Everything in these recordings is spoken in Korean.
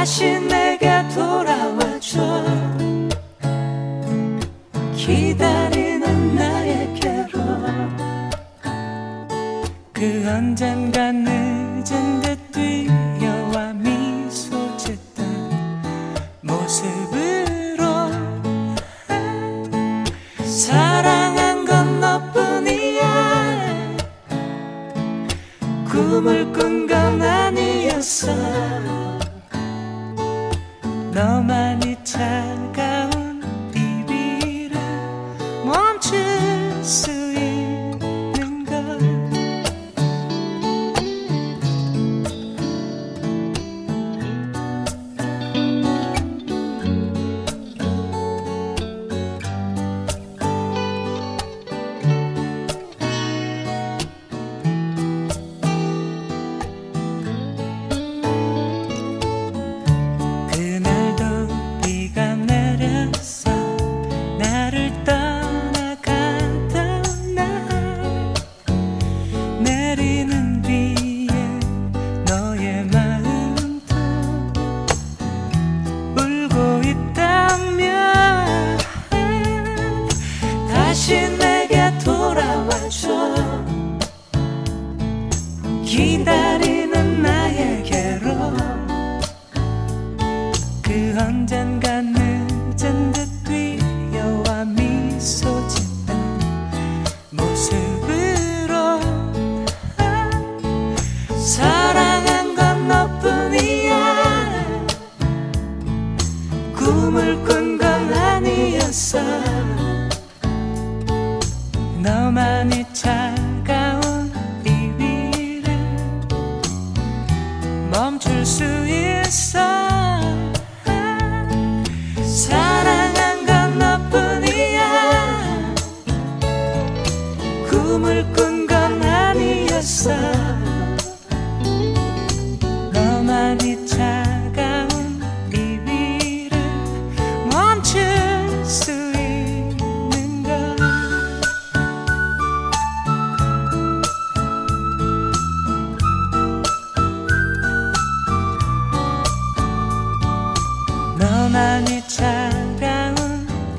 다시 내게 돌아와줘. 기다리는 나에게로 그 언젠가 늦은 듯 뛰어와 미소 짓던 모습으로. 사랑한 건 너뿐이야. 꿈을 꾼 건 아니었어. 너만이 차가운 비비를 멈출 수 있는 걸. 다시 내게 돌아와줘. 기다리는 나에게로 그 언젠가 늦은 듯 뛰어와 미소 짓던 모습으로. 사랑한 건 너뿐이야. 꿈을 꾼 건 아니었어. 너만이 차가운 비비를 멈출 수 있어. 사랑한 건 너뿐이야. 꿈을 꾼 건 아니었어. 너만이 차가운 비비를 멈출 수 있어. 너만이 차가운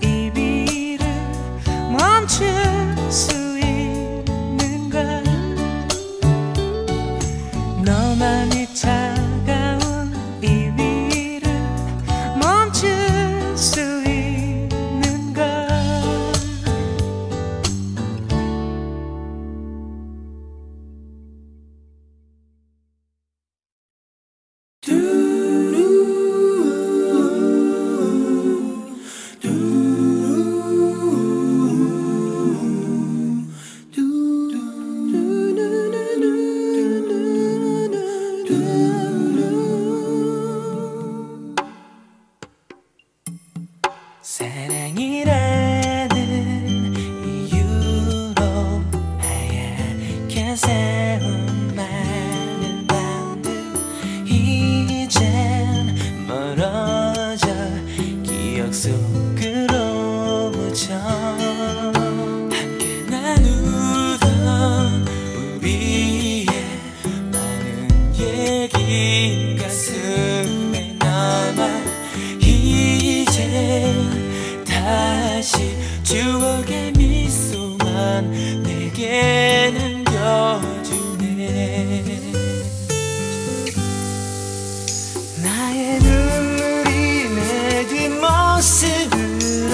이별을 멈출 수 있는 걸. 너만이 차가운 이별을 멈출 수 있는 걸. 사랑이라는 이유로 하얗게 세운 많은 밤들 이젠 멀어져 기억 속으로 묻혀. 함께 나누던 우리의 많은 얘기 가슴에 남아 이젠 다시 추억의 미소만 내게 남겨주네. 나의 눈물이 내 뒷모습으로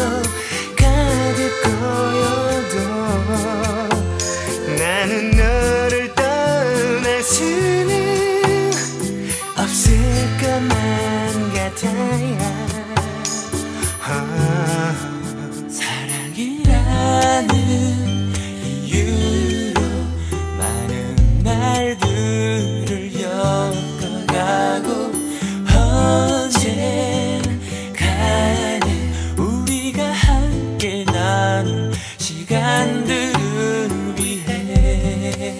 가득 고여도 나는 너를 떠날 수는 없을 것만 같아요. 사랑이라는 이유로 많은 날들을 엮어가고 언젠가는 우리가 함께 나눈 시간들을 위해.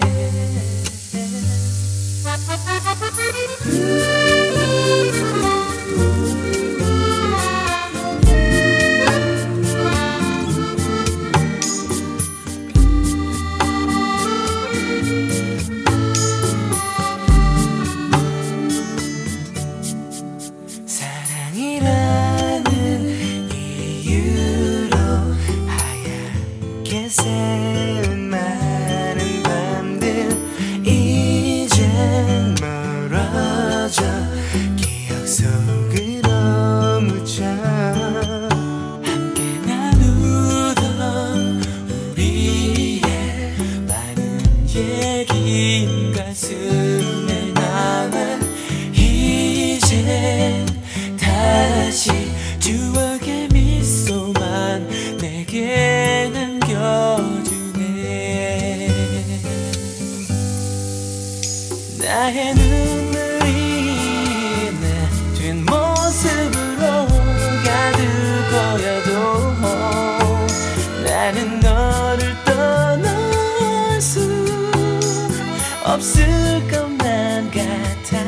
없을 것만 같아.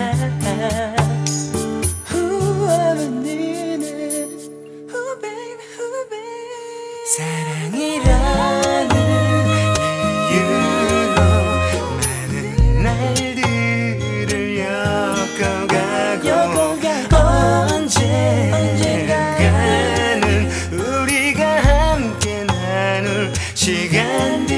Who are you? Who baby? Who baby? 사랑이라는 이유로 많은 날들을 엮어가고 언젠가는 우리가 함께 나눌 시간들.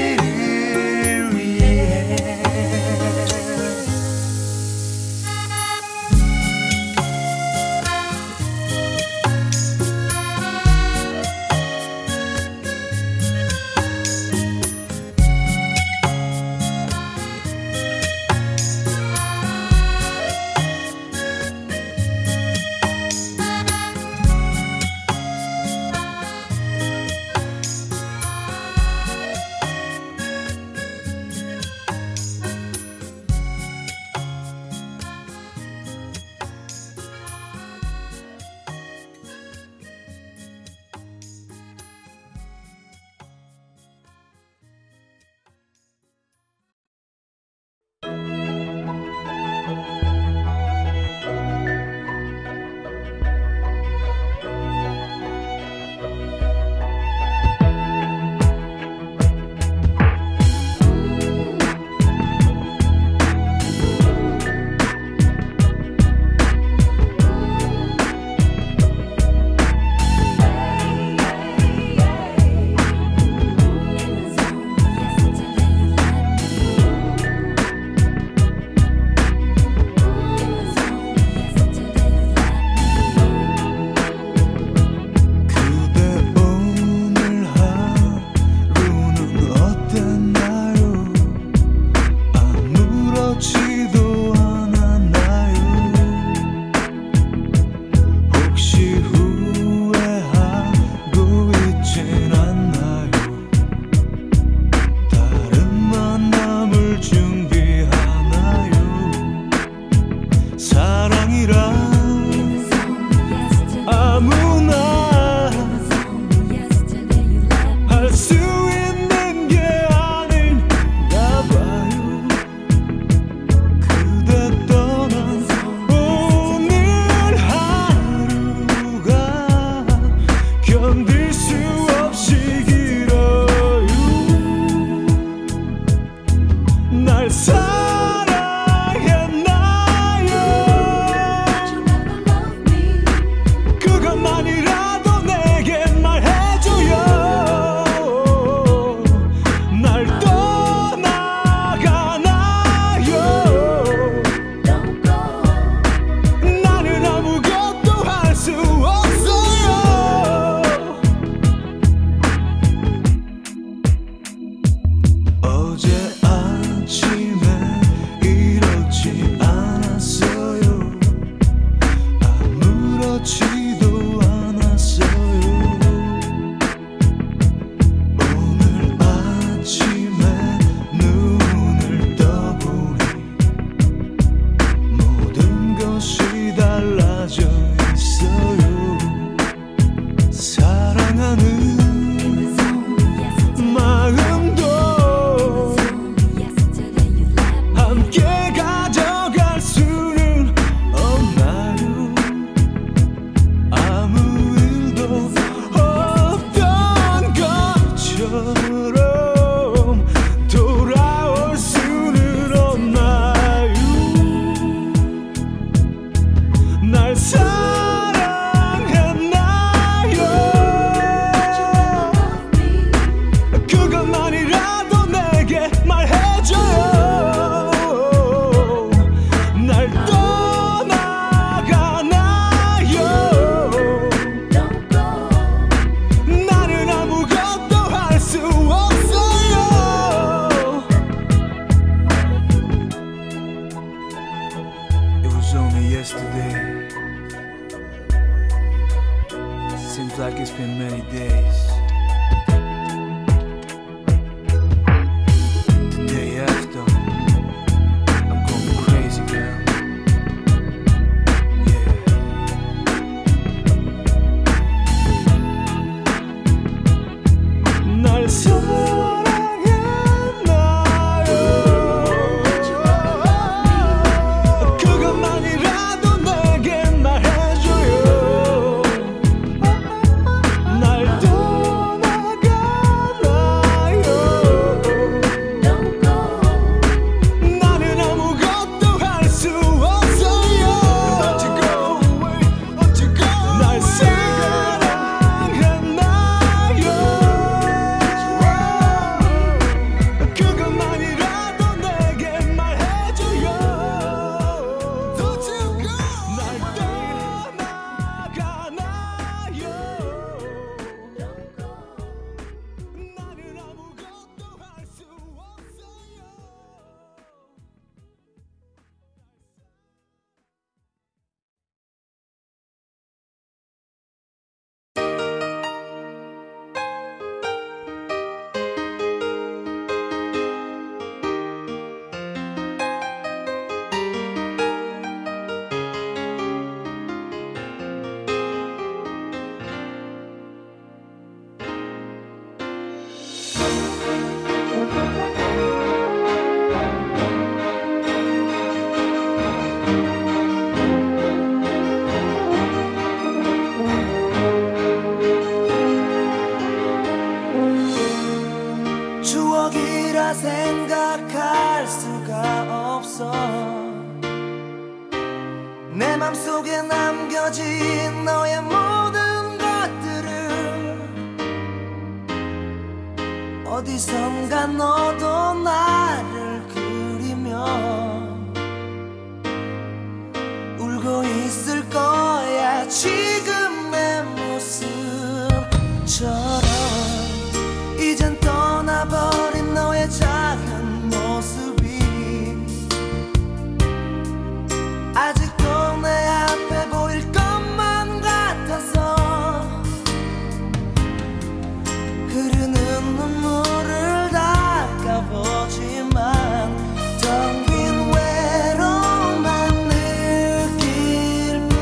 Today after, I'm going crazy, girl. 추억이라 생각할 수가 없어. 내 맘속에 남겨진 너의 모든 것들을 어디선가 너도 나를 그리며 울고 있을 거야. 지금의 모습처럼 이젠 떠나버린 너의 작은 모습이 아직도 내 앞에 보일 것만 같아서 흐르는 눈물을 닦아보지만 텅 빈 외로움만 느낄 뿐.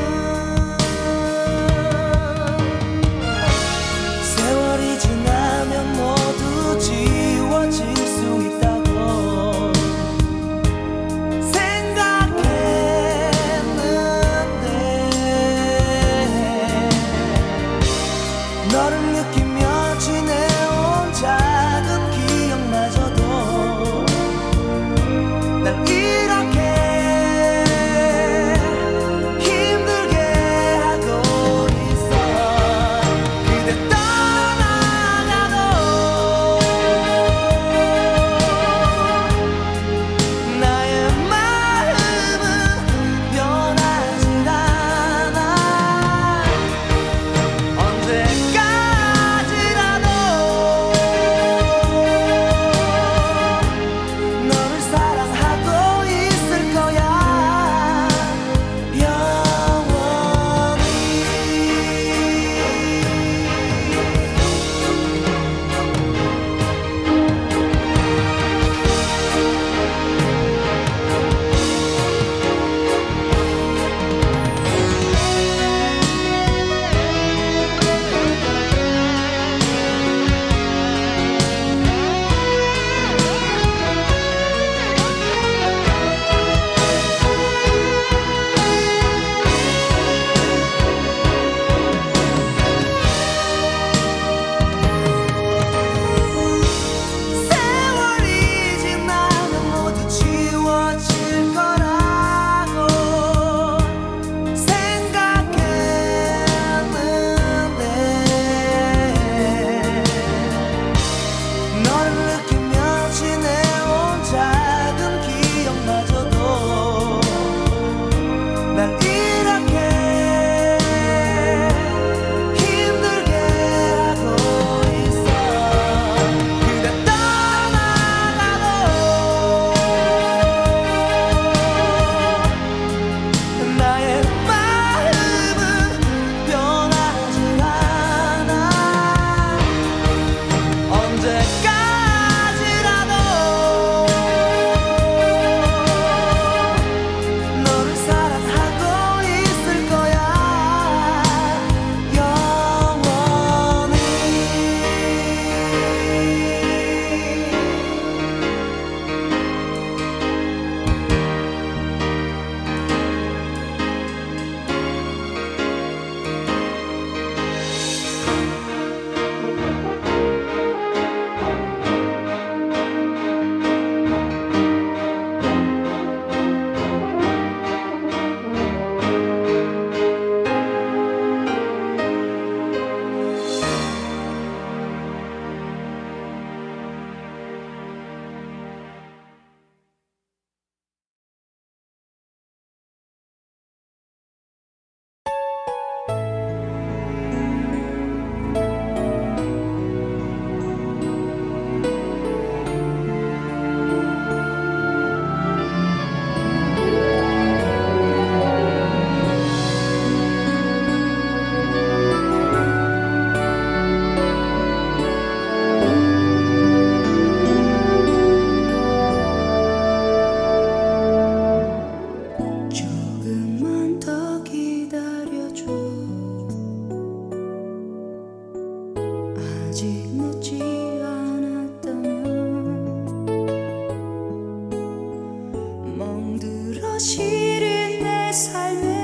시간에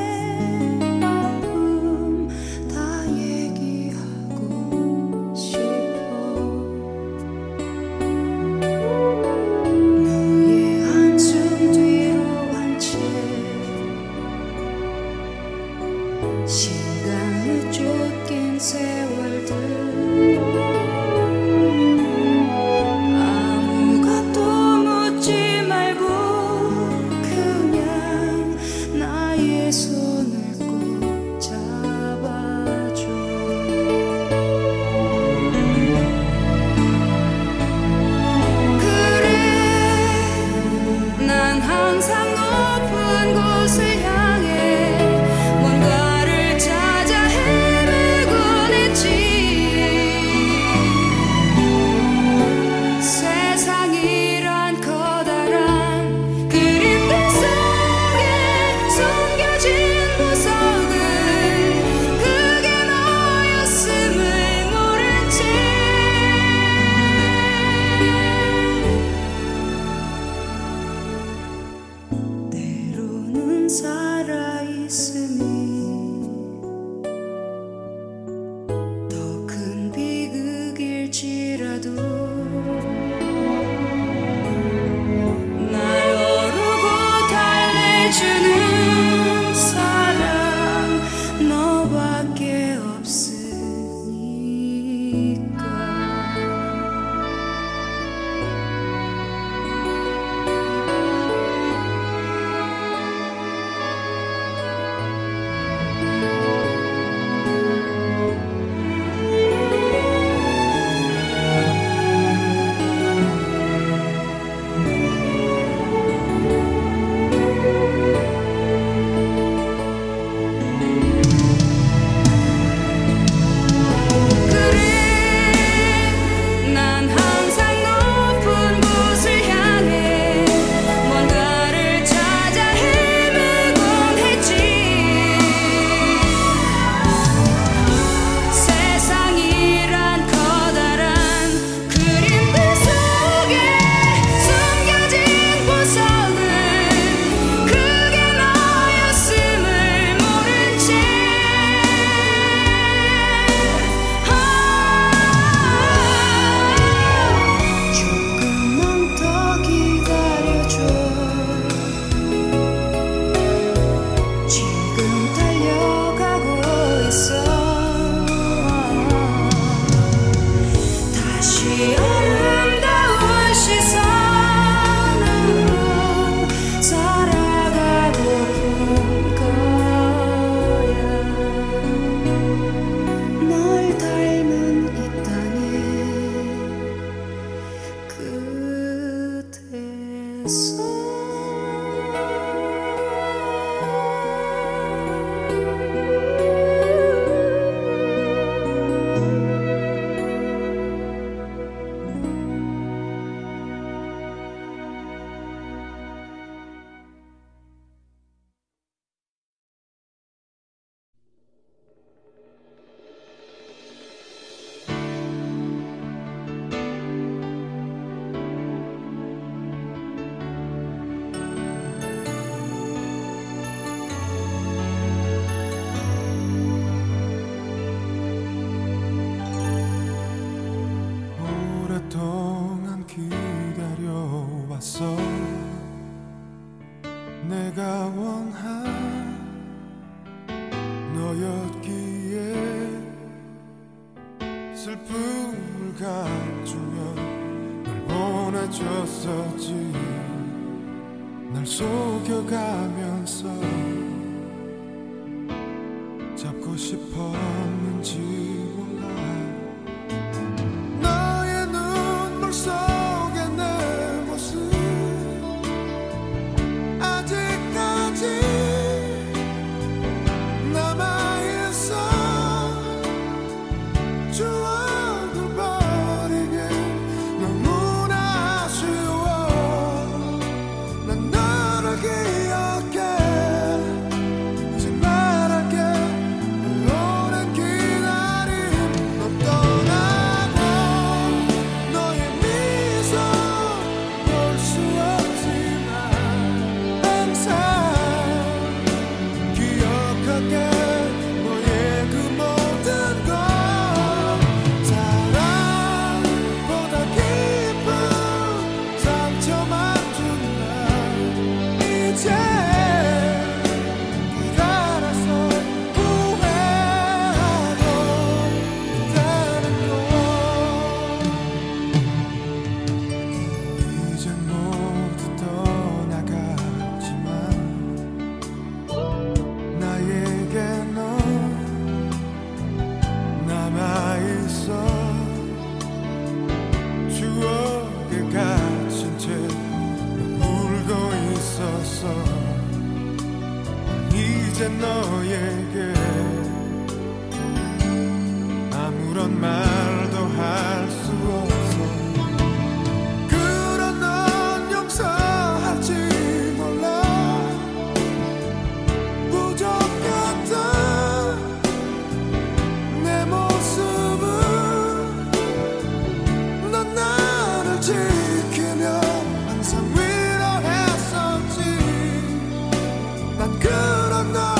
쫓긴 세월들 아무것도 묻지 말고 그냥 나의 손을 꼭 잡아줘. 그래, 난 항상 높은 곳을 향해 주는 사랑 너밖에 없으니까. 내가 원한 너였기에 슬픔을 감추며 널 보내줬었지. 날 속여가면서 잡고 싶었는지 몰라. 너를 기억해. 이제 너에게 아무런 말도 할 수 없어. 그런 넌 용서할지 몰라. 부족했던 내 모습은 넌 나를 지키며 항상 위로했었지. 난 그런 너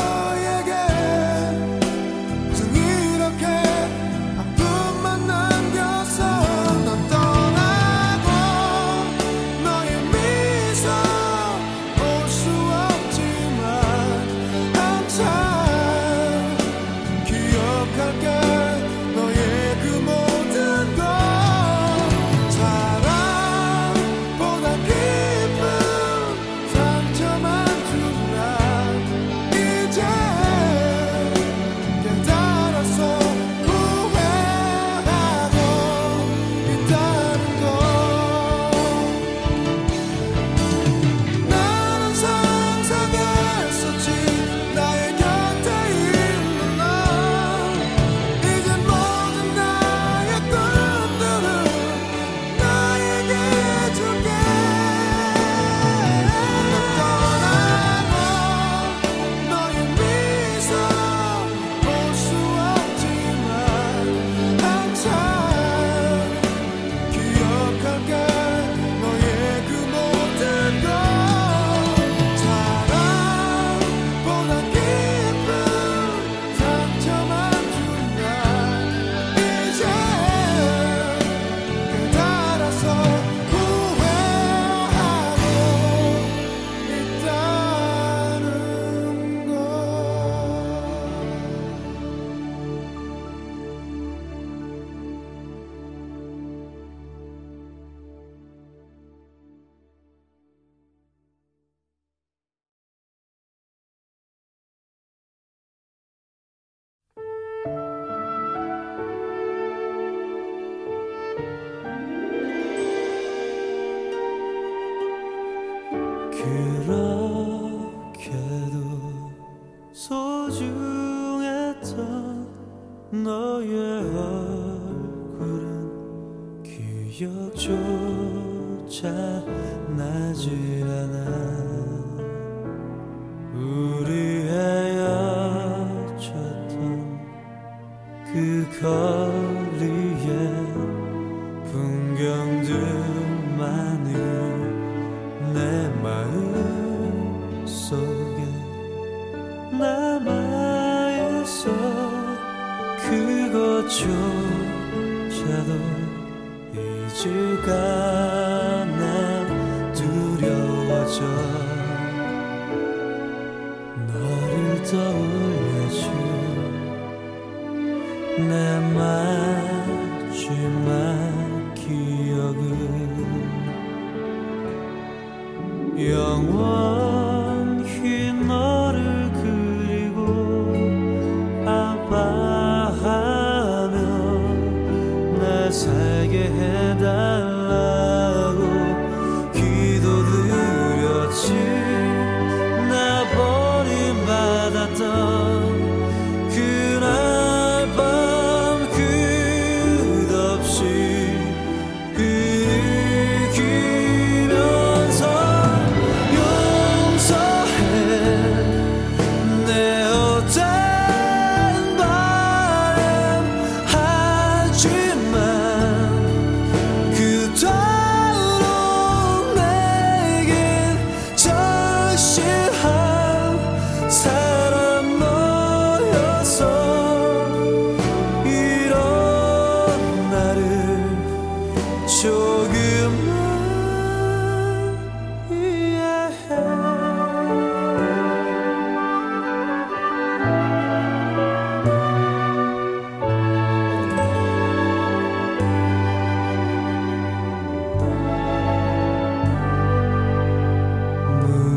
무너지는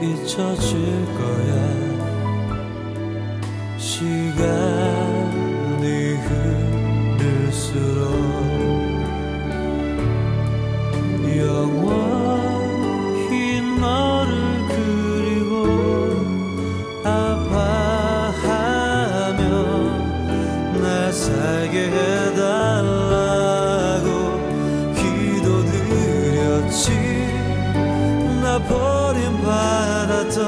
잊혀질 거야. 시간이 흐를수록 영원히 너를 그리고 아파하며 날 살게 해달라고 기도드렸지. 나 버림받았던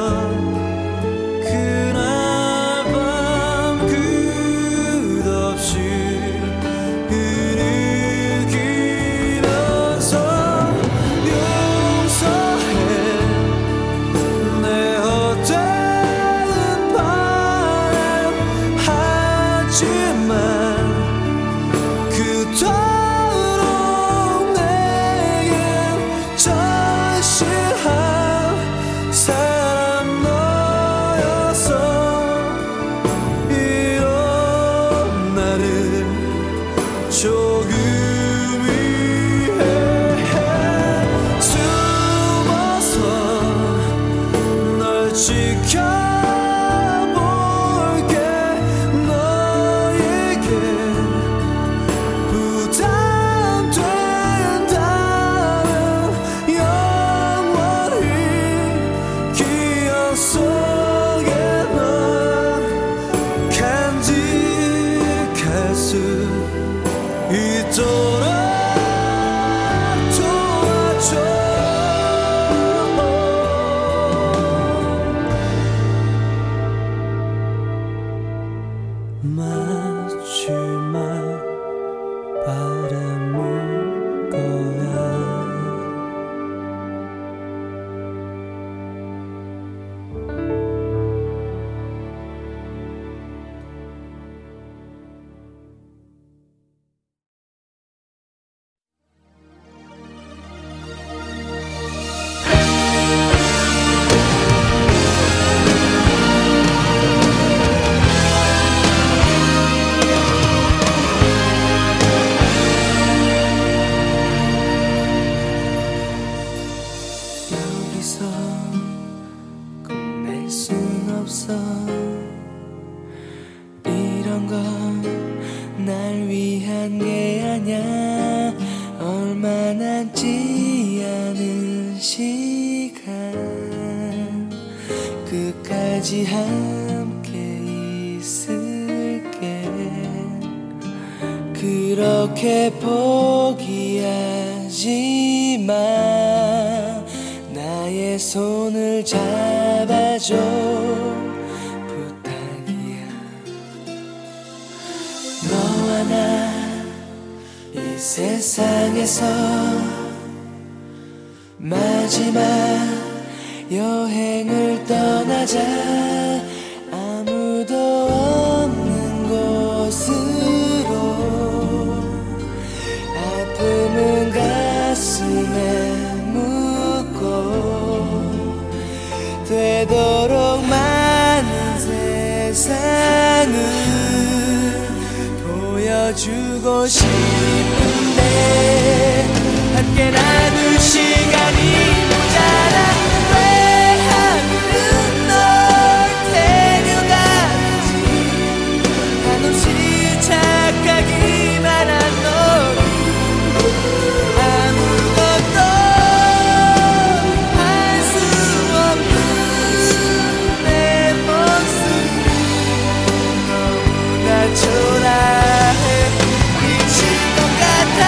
미칠 것 같아.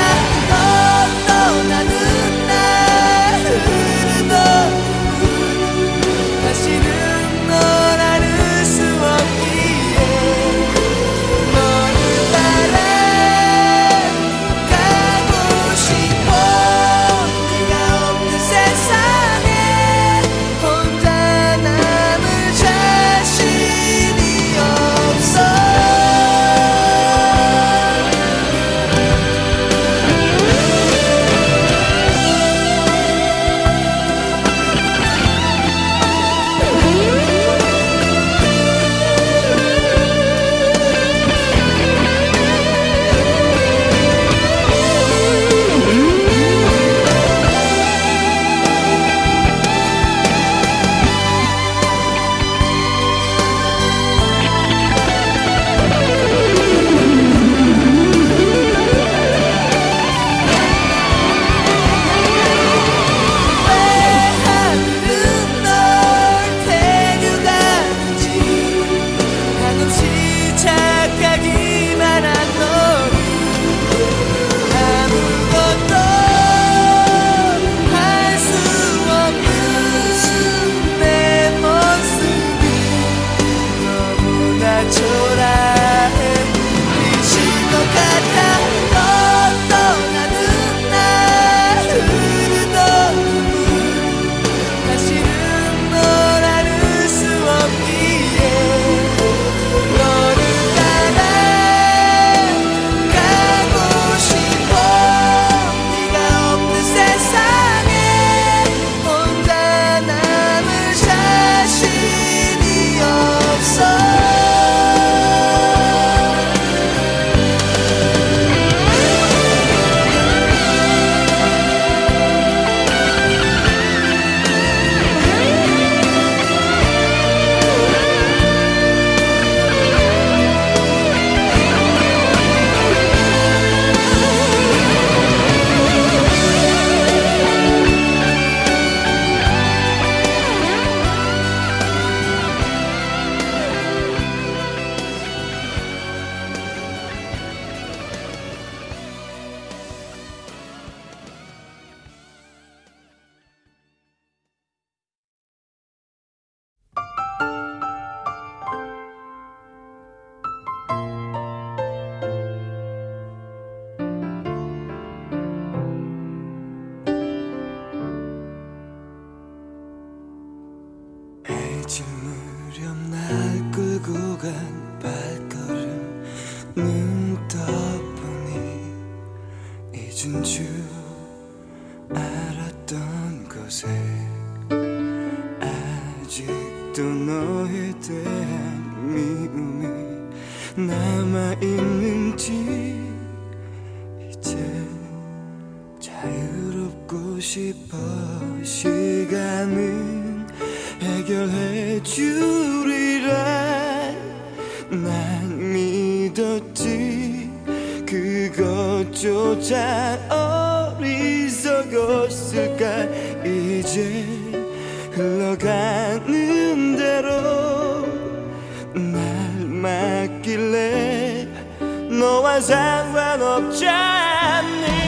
넌 떠나는 날 질 무렵 날 끌고 간 발걸음 눈 떠보니 잊은 줄 알았던 것에 아직도 너에 대한 미움이 남아있는지 이제 자유롭고 싶어 시간을 해결해 주리라 난 믿었지 그것조차 어리석었을까 이제 흘러가는 대로 날 맡길래 너와 상관없잖니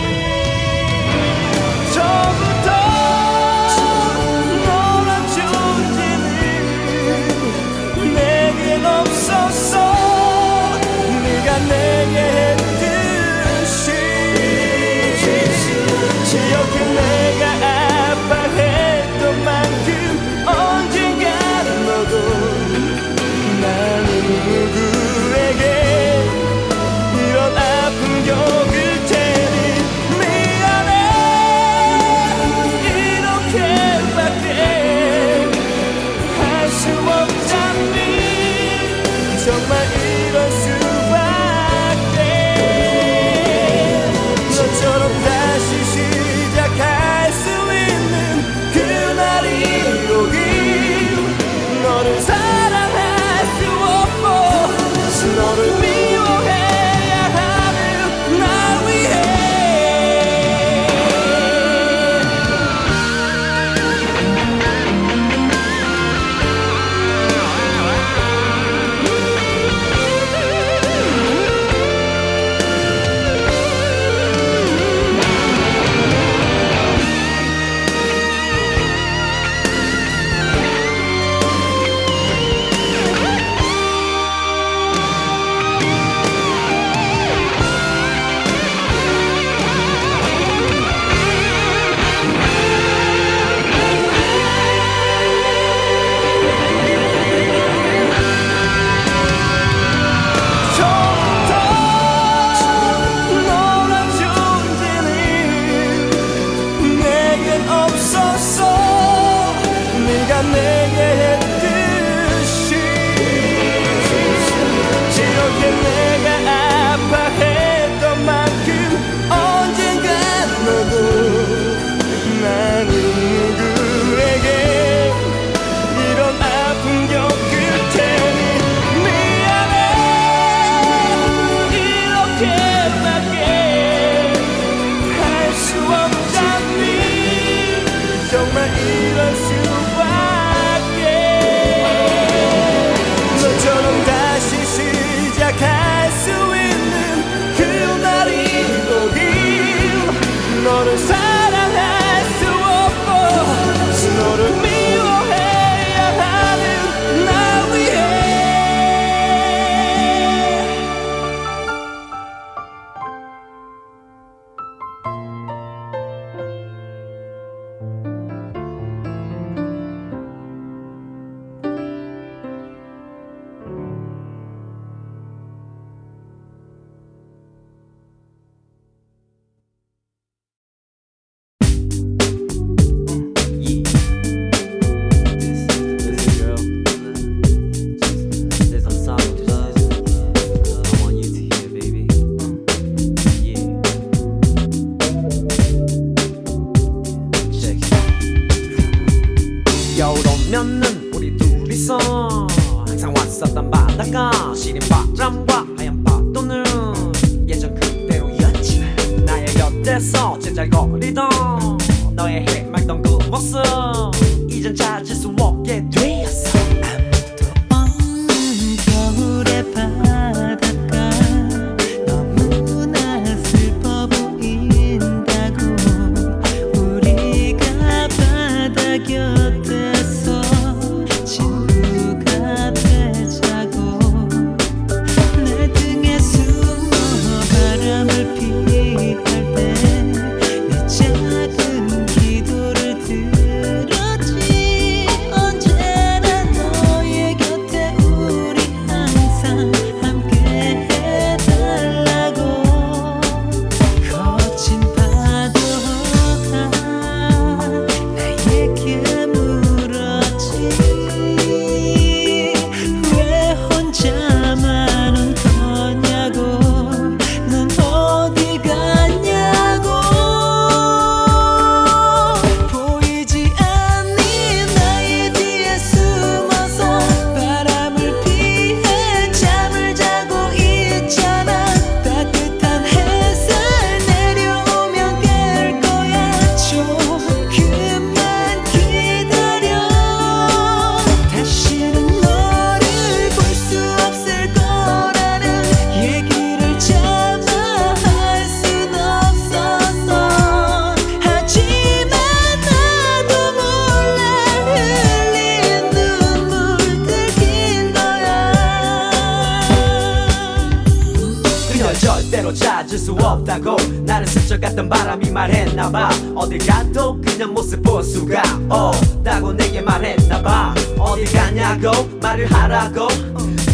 멈출 수 없다고 나를 스쳐갔던 바람이 말했나봐 어딜 가도 그냥 모습 볼 수가 없다고 내게 말했나봐 어딜 가냐고 말을 하라고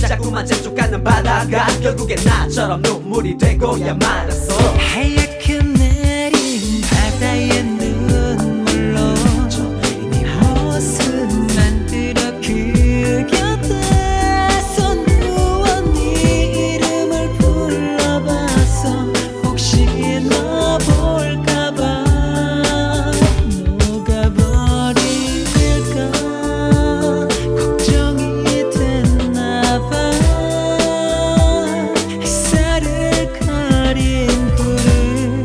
자꾸만 재촉하는 바다가 결국엔 나처럼 눈물이 되고야 말았어 하얗게 내린 바다의 눈물로 네 모습만 들어 그려다서 누워 네 이름을 불러봤어 혹시 너 볼까봐 녹아버린 걸까 걱정이 됐나봐 햇살을 가린 구름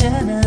하잖아.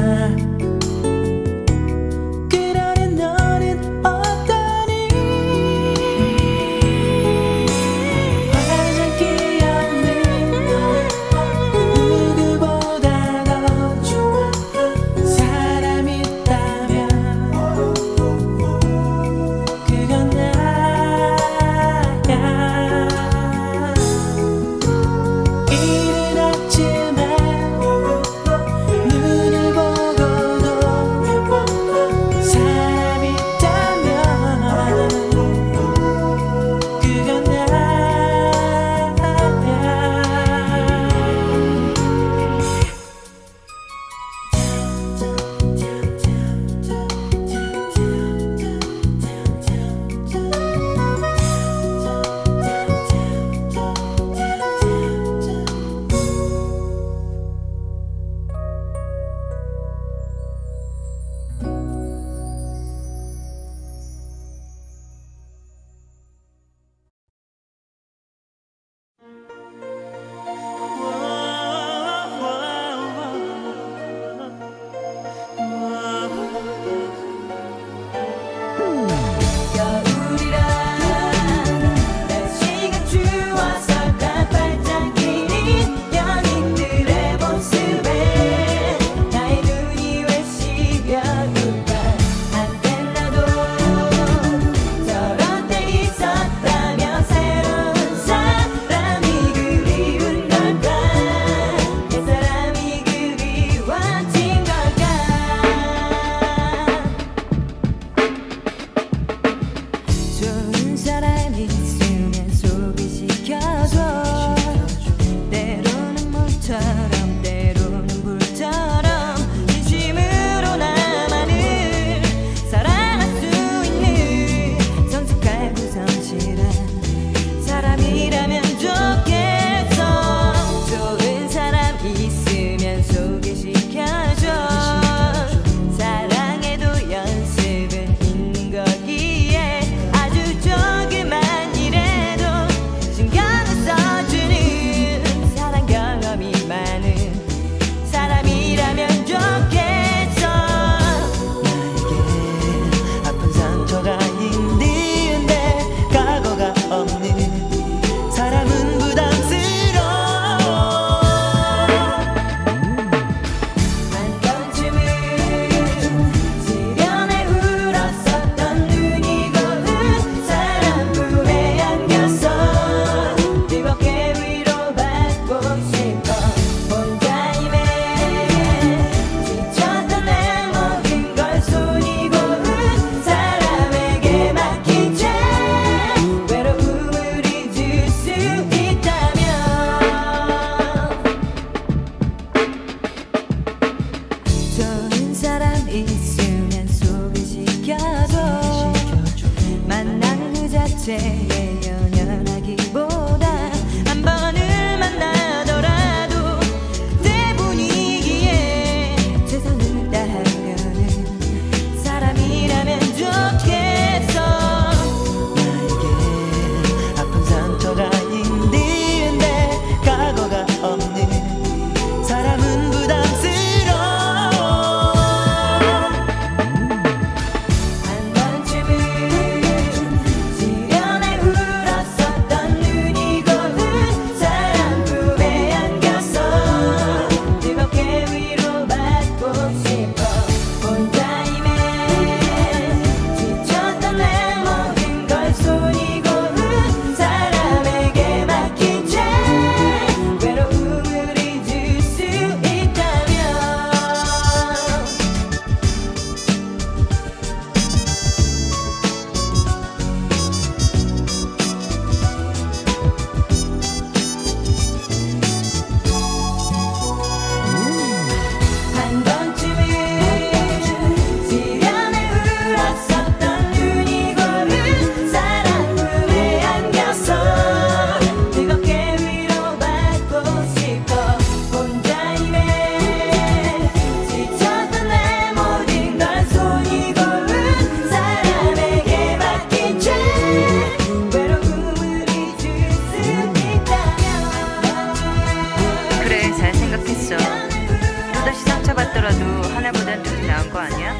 하나보단 둘이 나은 거 아니야?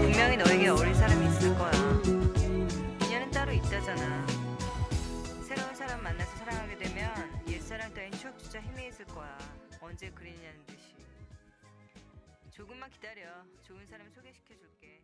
분명히 너에게 어린 사람이 있을 거야. 인연은 따로 있다잖아. 새로운 사람 만나서 사랑하게 되면 옛사랑 따윈 추억조차 희미해질 거야. 언제 그리냐는 듯이. 조금만 기다려. 좋은 사람 소개시켜줄게.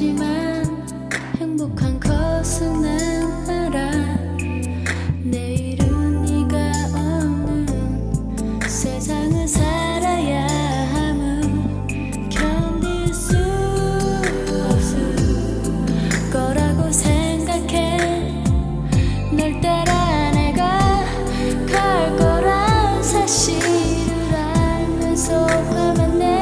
없지만 행복한 것은 난 알아. 내일은 네가 없는 세상을 살아야 함을 견딜 수 없을 거라고 생각해. 널 따라 내가 갈 거란 사실을 알면서 화만 내.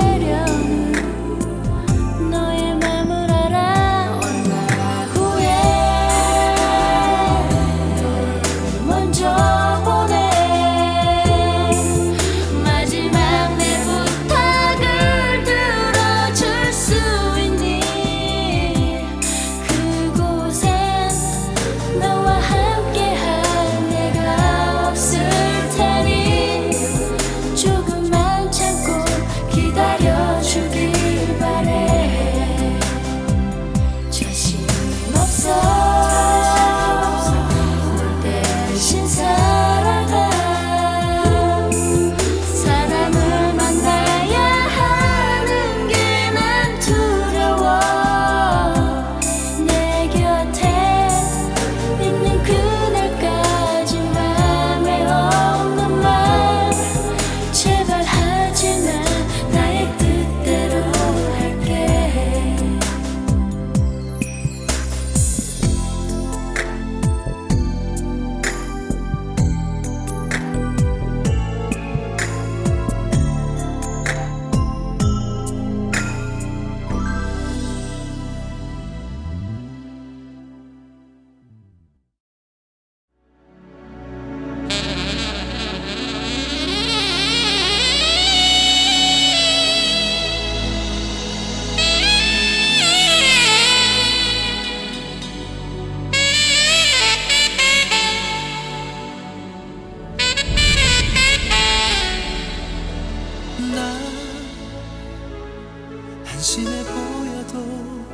한심해 보여도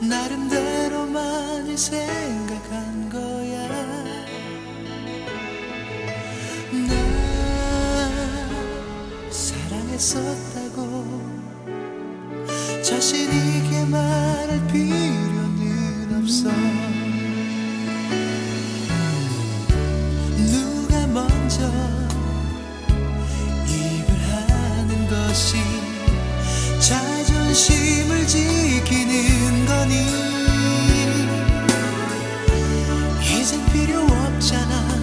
나름대로 많이 생각한 거야. 나 사랑했었다고 자신 있게 말할 필요는 없어. 누가 먼저 입을 하는 것이 자존심을 지키는 거니. 이젠 필요 없잖아.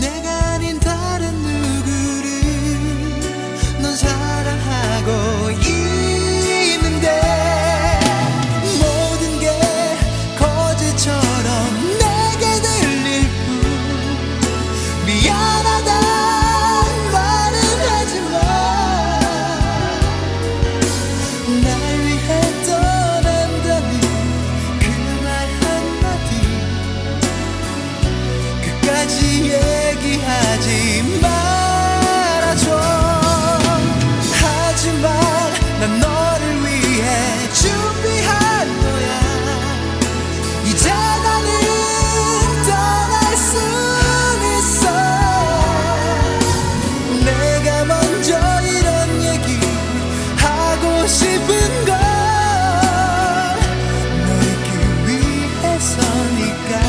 내가 아닌 다른 누구를 넌 사랑하고 있는데 모든 게 거짓처럼 내게 들릴 뿐. 미안하다 얘기하지 말아줘. 하지만 난 너를 위해 준비한 거야. 이제 나는 떠날 수 있어. 내가 먼저 이런 얘기 하고 싶은 걸 너를 위해서니까.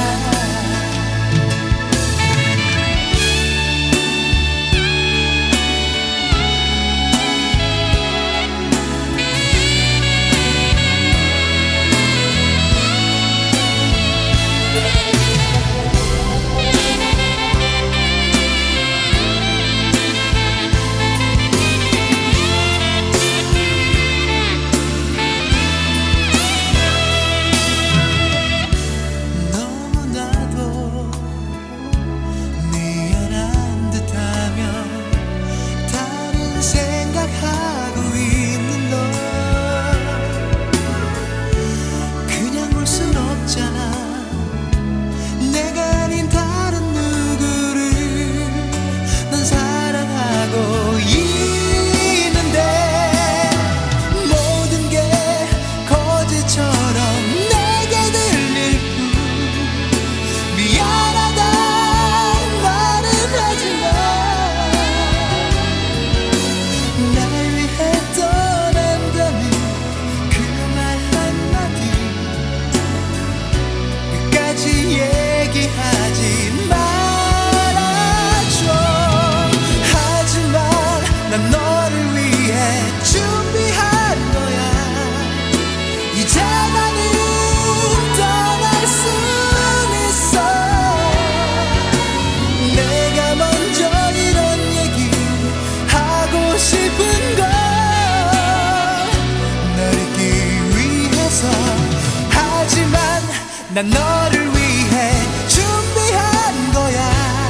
난 너를 위해 준비한 거야.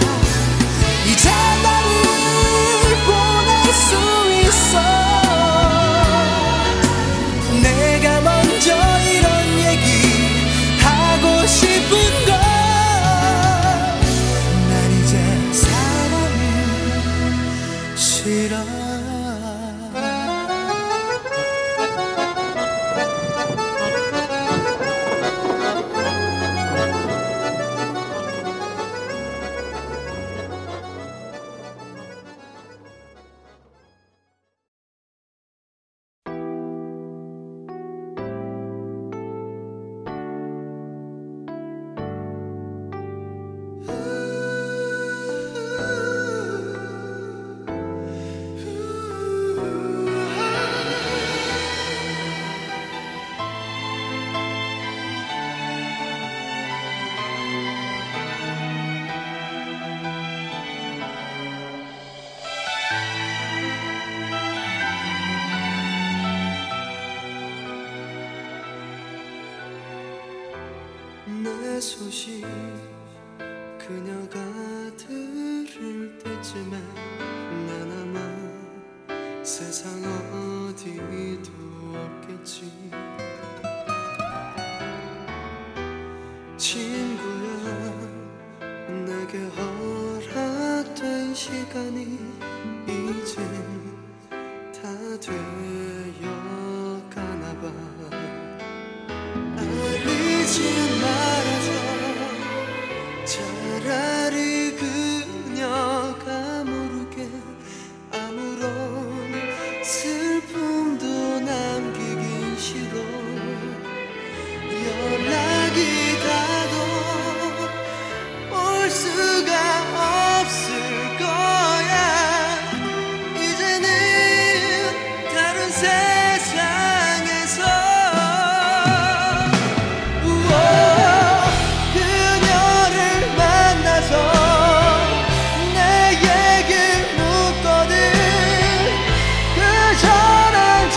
이제 나를 보낼 수 있어. 내가 먼저 이런 얘기 하고 싶은 걸. 난 이제 사랑이 싫어. 소식 그녀가 들을 때쯤에 나 아마 세상 어디도 없겠지. 친구야, 내게 허락된 시간이 이제 다 되어가나 봐. 알리지는 말아. 차라리 그녀가 모르게 아무런 슬픔도 남기긴 싫어. 연락이 닿아도 올 수가 없을 거야. 이제는 다른 세상에서 전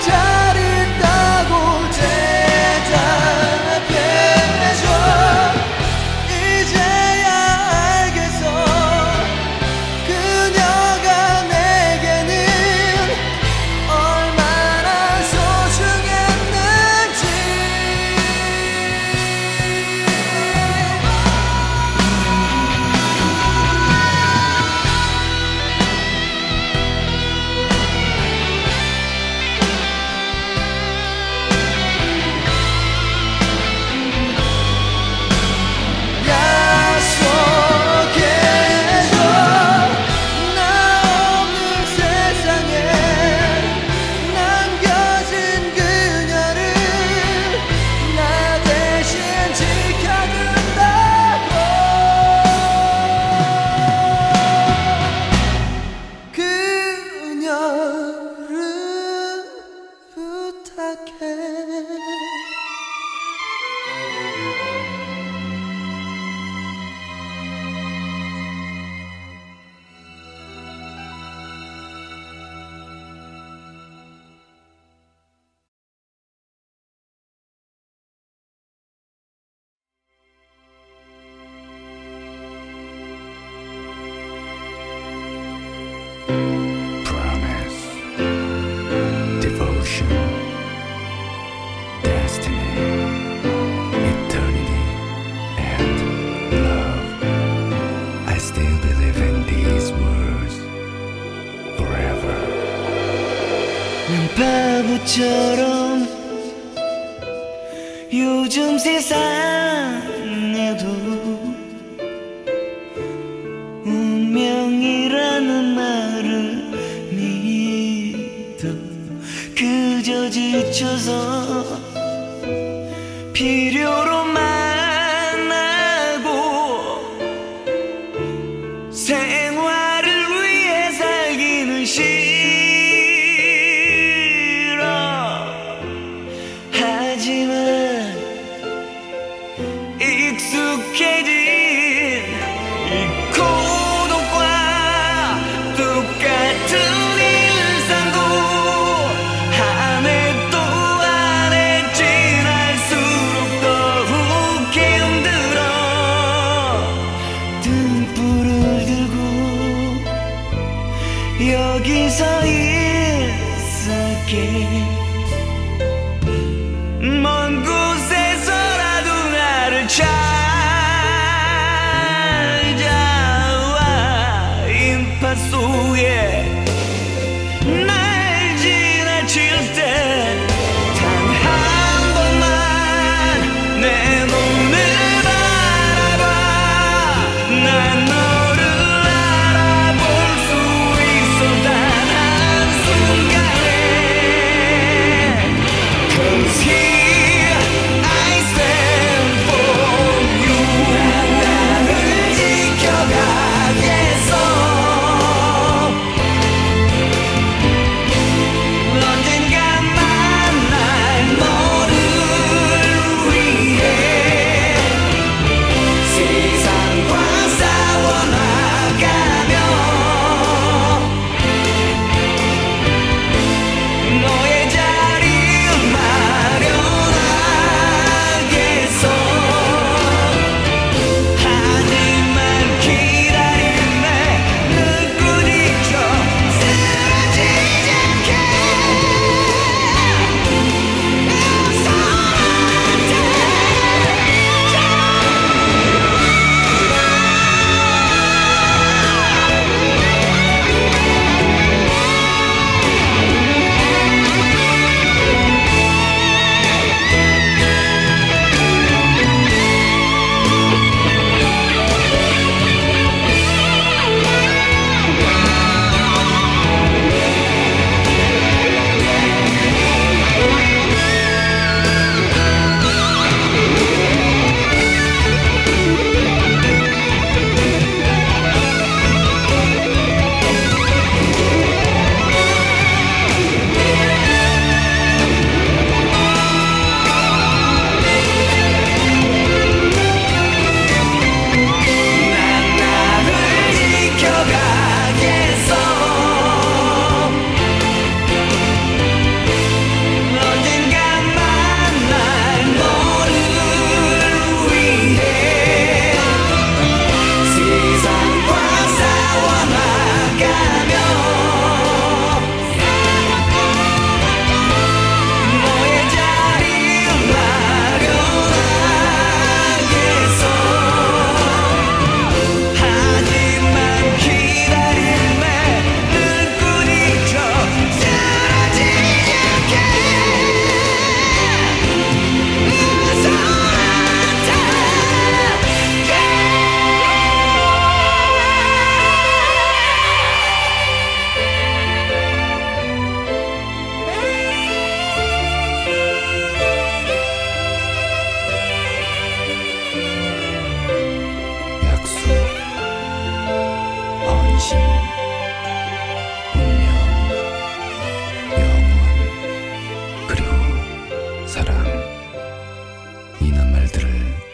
차를 따고 대답해줘. 것처럼 요즘 세상에도 운명이라는 말을 믿어. 그저 지쳐서 필요로 만나고 생활을 위해 살기는 싫어. 하지만 익숙해진 이 고독과 똑같은 일상도 한 해 또 한 해 지날수록 더욱 힘들어. 등불을 들고 여기서 있을게. 먼 곳에서라도 나를 찾아와. 인파 속에 날 지나칠 때 단 한 번만 내 눈을 바라봐. 난 너를 알아볼 수 있어 단 한순간에. Cause here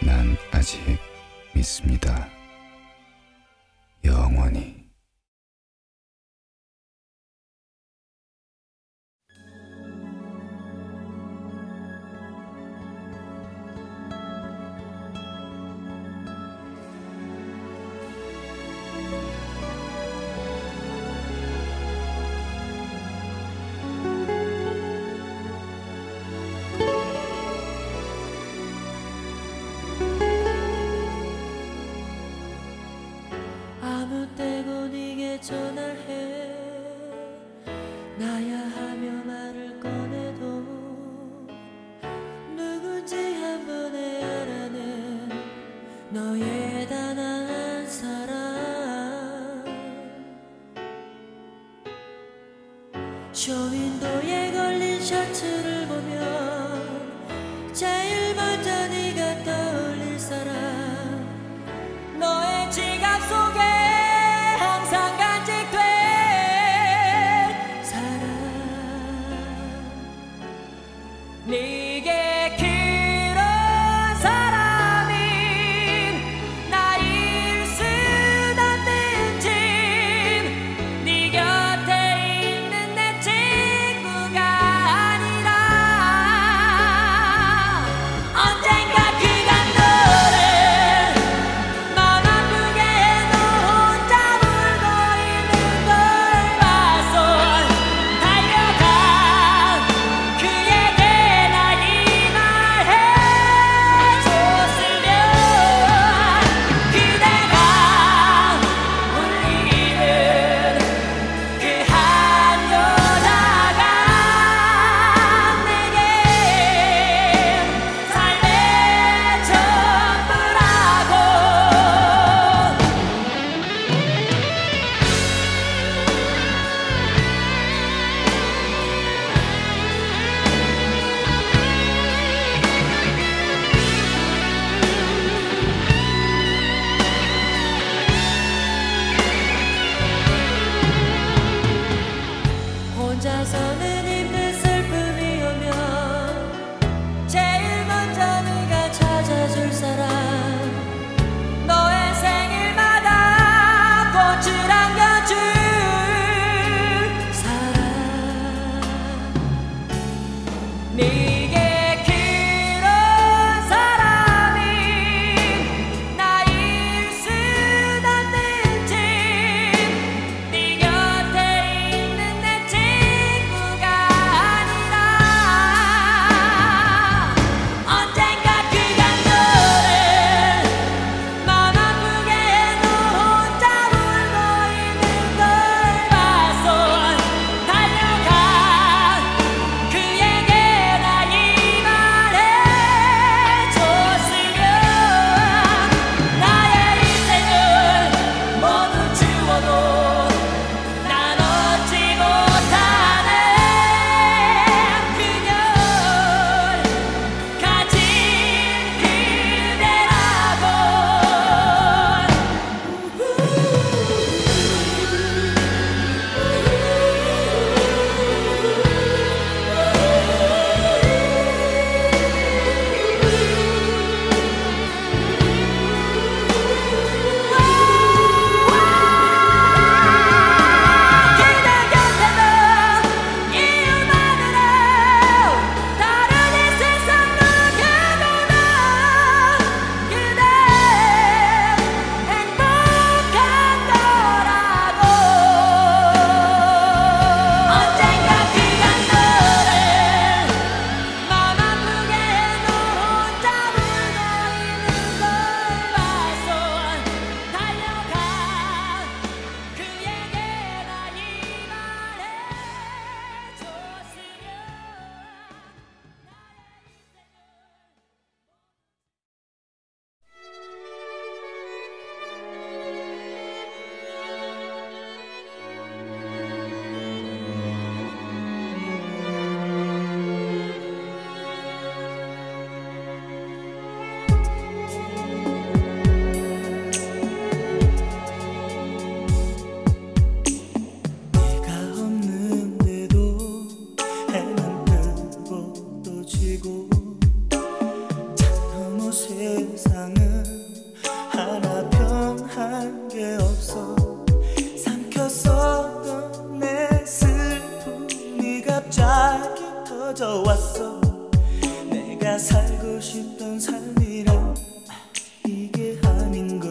난 아직 믿습니다. 영원히. 전화해 나야 하며 말을 꺼내도 너의 단 한 사랑 쇼윈도에 걸린 셔츠를 보면 제일 먼저 네가 떠올릴 사람 너의 지갑 속에 항상 간직될 사람 네게 혼자서는 힘든 슬픔이 오면 제일 먼저 네가 찾아줄 사람 너의 생일마다 꽃을 안겨줄 사람 네게 왔어. 내가 살고 싶던 삶이란 이게 아닌 걸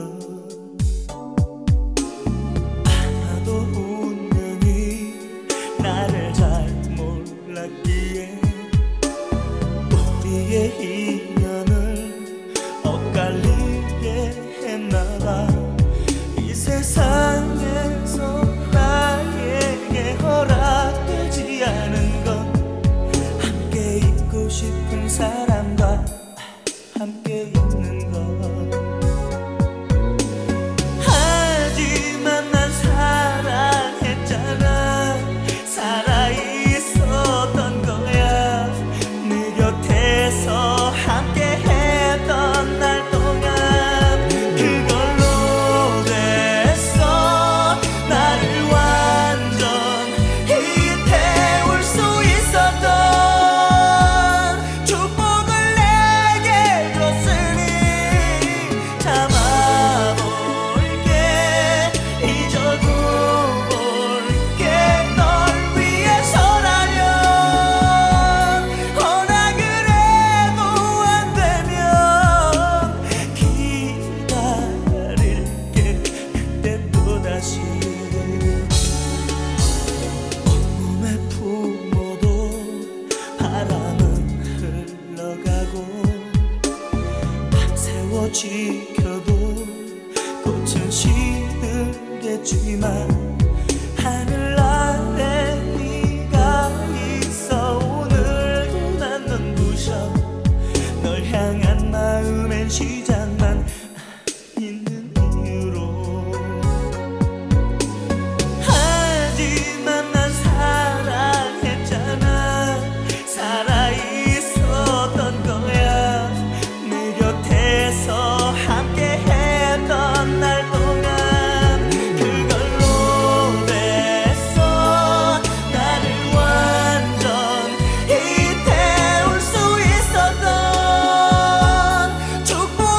아마도 운명이 나를 잘 몰랐기에 우리의 인연을 엇갈리게 했나봐. 이 세상에서 나에게 허락되지 않은 건 싶은 사람과 함께 있는 것. 세워 지켜도 꽃은 시들겠지만 하늘 아래 네가 있어. 오늘도 난 눈부셔. 널 향한 마음엔 시작만 있는 이유로. 하지만 난 사랑했잖아. 살아있었던 거야. 내 곁에서 함께 했던 날 동안. 그걸 노래했어. 나를 완전히 태울 수 있었던 축복.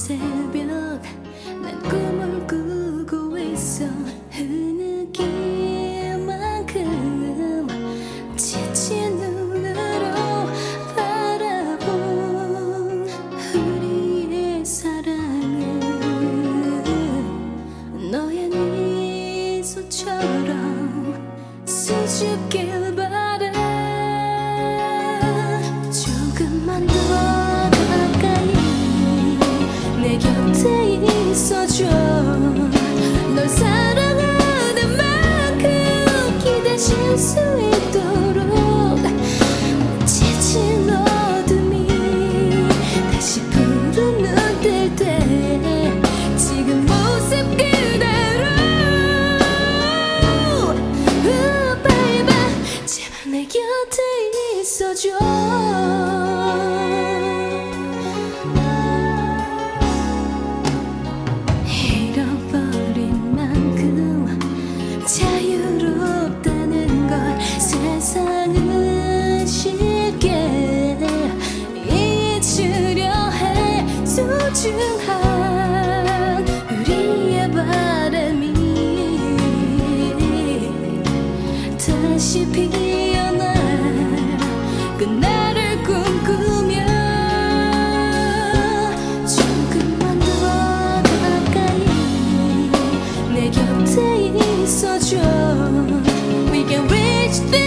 새벽 난 꿈을 꾸고 있어. 흐느끼만큼 지친 눈으로 바라본 우리의 사랑은 너의 미소처럼 수줍길 바래. 조금만 더 가까이 내 곁에 있어줘. 널 사랑하는 만큼 기대실 수 있도록 지친 어둠이 다시 푸른 눈 뜰 때 지금 모습 그대로 baby 제발 내 곁에 있어줘. 세상은 쉽게 잊으려 해. 소중한 우리의 바람이 다시 피어나 그날을 꿈꾸며. 조금만 더 가까이 내 곁에 있어줘. We can reach the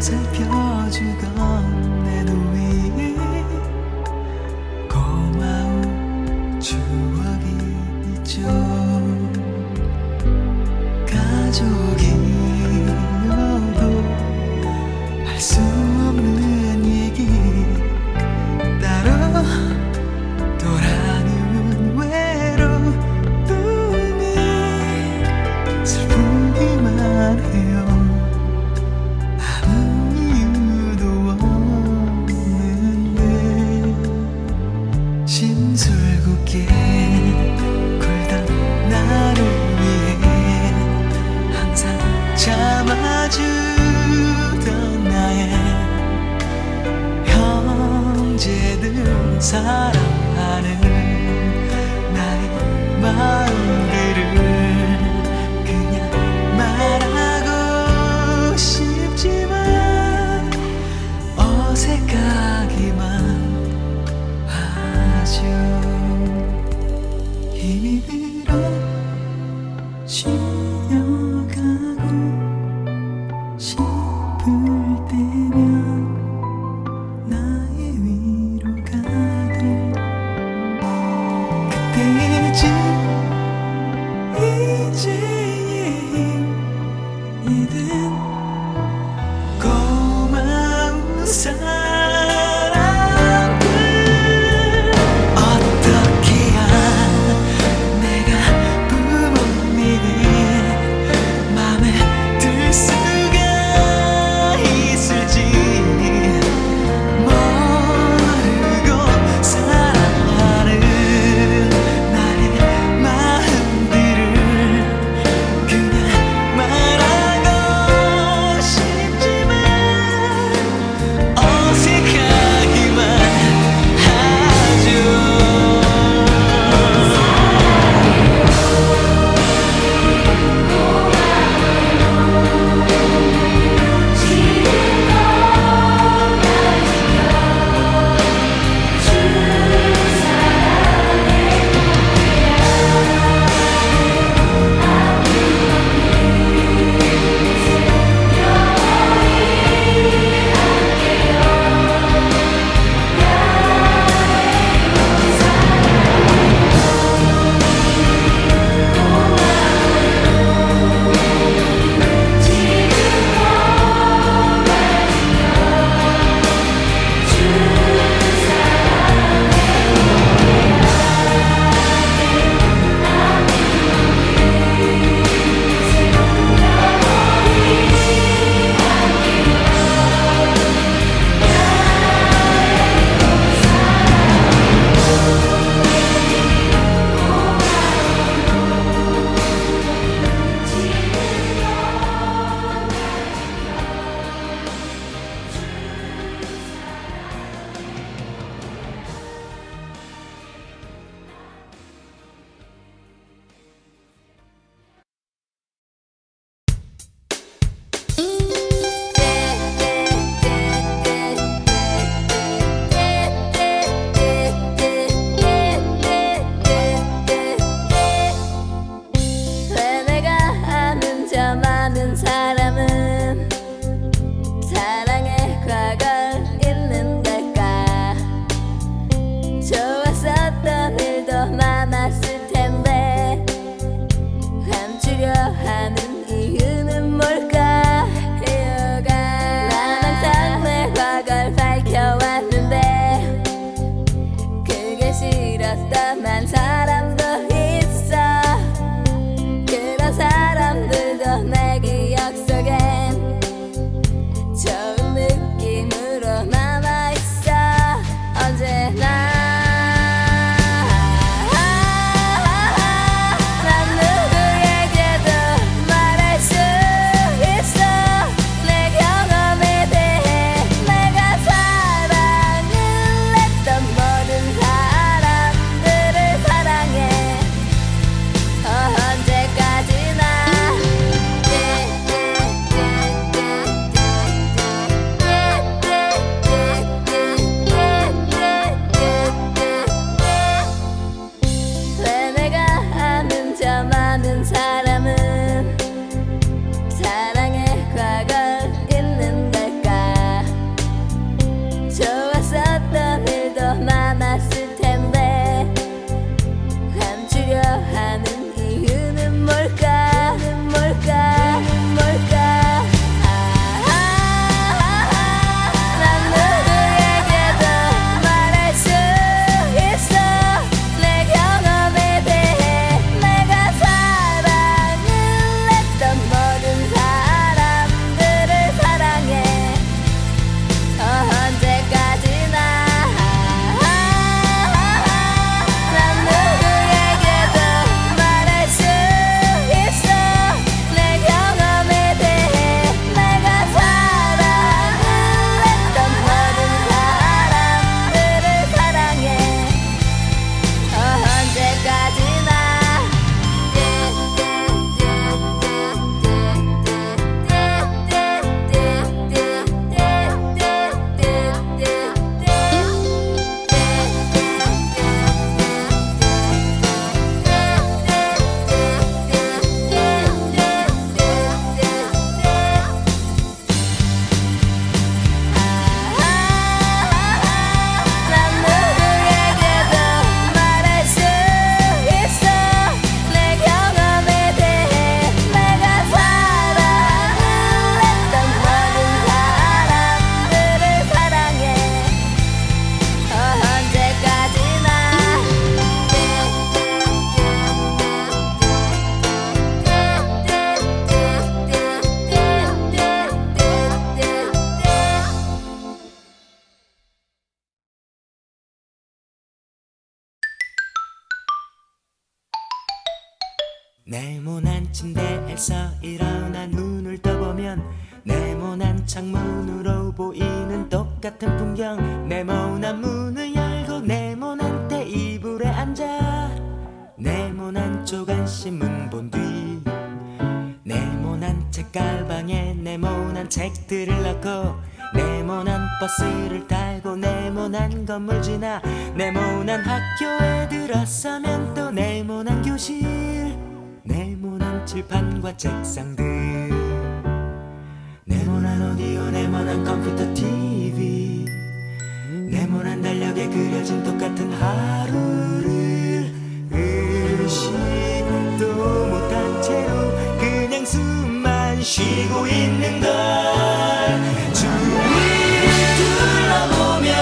꽃을 펴주던 내도 위에 고마운 추억이 있죠. 가족이어도 할 수 없는 얘기 따로 돌아오는 외로움이 슬프기만 해요. 심술궂게 굴던 나를 위해 항상 참아주던 나의 형제들, 사랑하는 나의 마음들을 그냥 말하고 싶지만 어색하기만 힘이 들어 쉬어가고 싶을 때면 나의 위로가 될 그때의 집 이제의 힘이 든 고마운 사람 네모난 침대에서 일어나 눈을 떠보면 네모난 창문으로 보이는 똑같은 풍경. 네모난 문을 열고 네모난 테이블에 앉아 네모난 조간신문 본 뒤 네모난 책가방에 네모난 책들을 넣고 네모난 버스를 타고 네모난 건물 지나 네모난 학교에 들어서면 또 네모난 교실 네모난 칠판과 책상들 네모난 오디오 네모난 컴퓨터 TV 네모난 달력에 그려진 똑같은 하루를 의식도 못한 채로 그냥 숨만 쉬고 있는 걸 주위를 둘러보면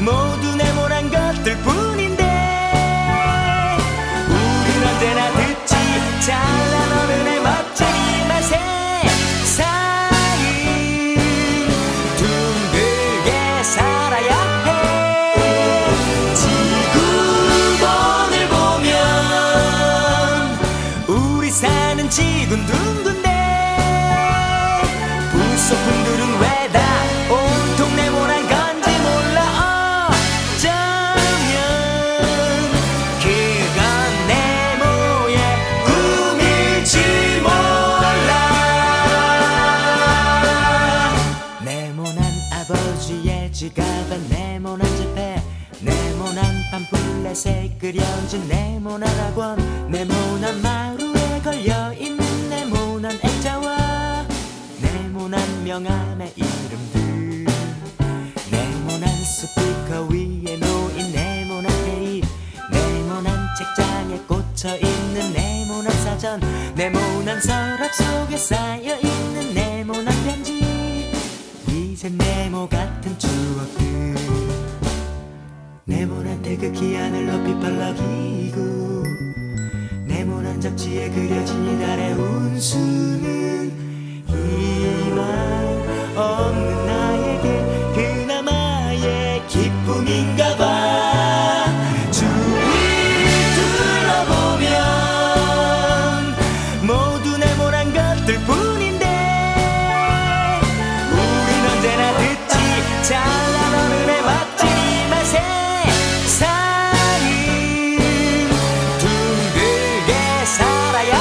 모두 네모난 것들 뿐인데 우린 언제나 듣지 잘난 어른의 멋쟁이 맛에 사인 둥글게 살아야 해 지구본을 보면 우리 사는 지구는 둥근데 부속품들은 왜 다 온통 네모난 건지 몰라 어쩌면 그건 네모의 꿈일지 몰라 네모난 아버지의 지갑엔 네모난 지폐 네모난 팜플렛에 그려진 네모난 학원 네모난 마루에 걸려있는 네모난 액자와 네모난 명함의 이름들 네모난 스피커 위에 놓인 네모난 테이프 네모난 책장에 꽂혀있는 네모난 사전 네모난 서랍 속에 쌓여있는 네모난 편지 이젠 네모 같은 추억들 네모난 태극기 하늘 높이 펄럭이고 네모난 잡지에 그려진 이달의 운수는 이만 없는 나에게 그나마의 기쁨인가봐 주위를 둘러보면 모두 네모난 것들 뿐인데 우린 언제나 듣지 잘난 어른의 멋진 맛에 사인 둥글게 살아야 해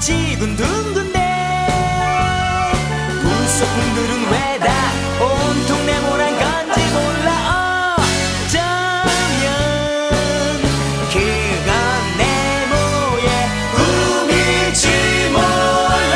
지구는 둥근데 부속품들은 왜 다 온통 네모난 건지 몰라 어쩌면 그건 네모의 꿈일지 몰라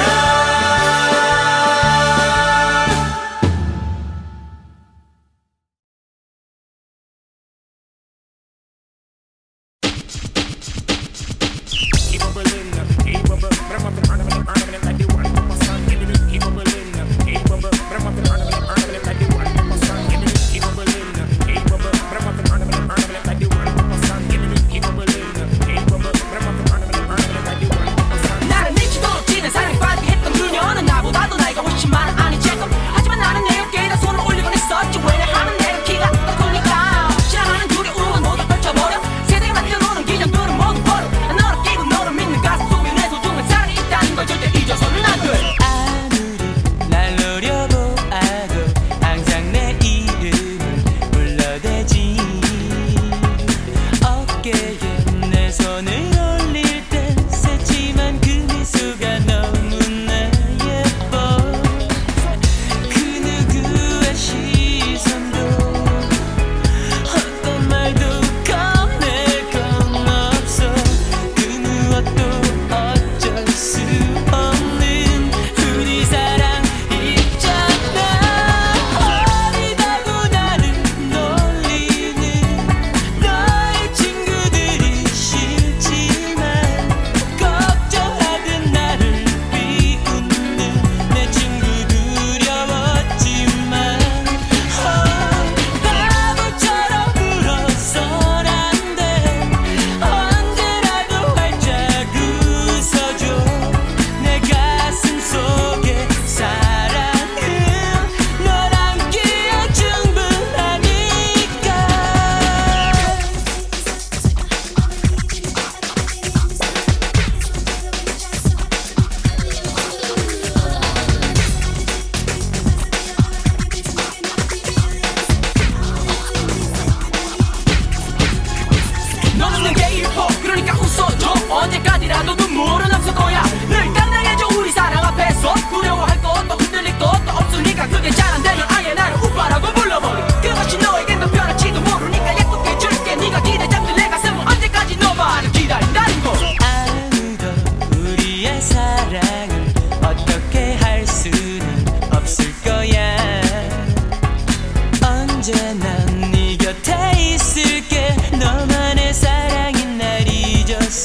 도는 없을 거야. 늘 당당해져 우리 사랑 앞에서. 두려워할 것도 흔들릴 것도 없으니까 그게 잘한대면 아예 나를 오빠라고 불러버려. 그것이 너에겐 더 편할지도 모르니까 약속해줄게. 네가 기대 잠들 내 가슴은 언제까지 너만을 기다린다는 거. 아무도 우리의 사랑을 어떻게 할 수는 없을 거야. 언제나 네 곁에 있을게. 너만의 사랑인 날 잊어서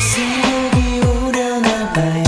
새벽이 오려나 봐요.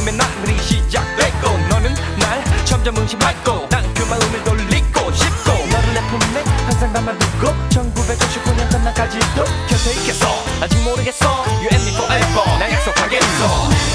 마음의 나날이 시작됐고 너는 날 점점 의심했고 난 그 마음을 돌리고 싶고 너를 내 품에 항상 담아두고 1999년 전날까지도 곁에 있겠어. 아직 모르겠어. You and me forever. 나 약속하겠어.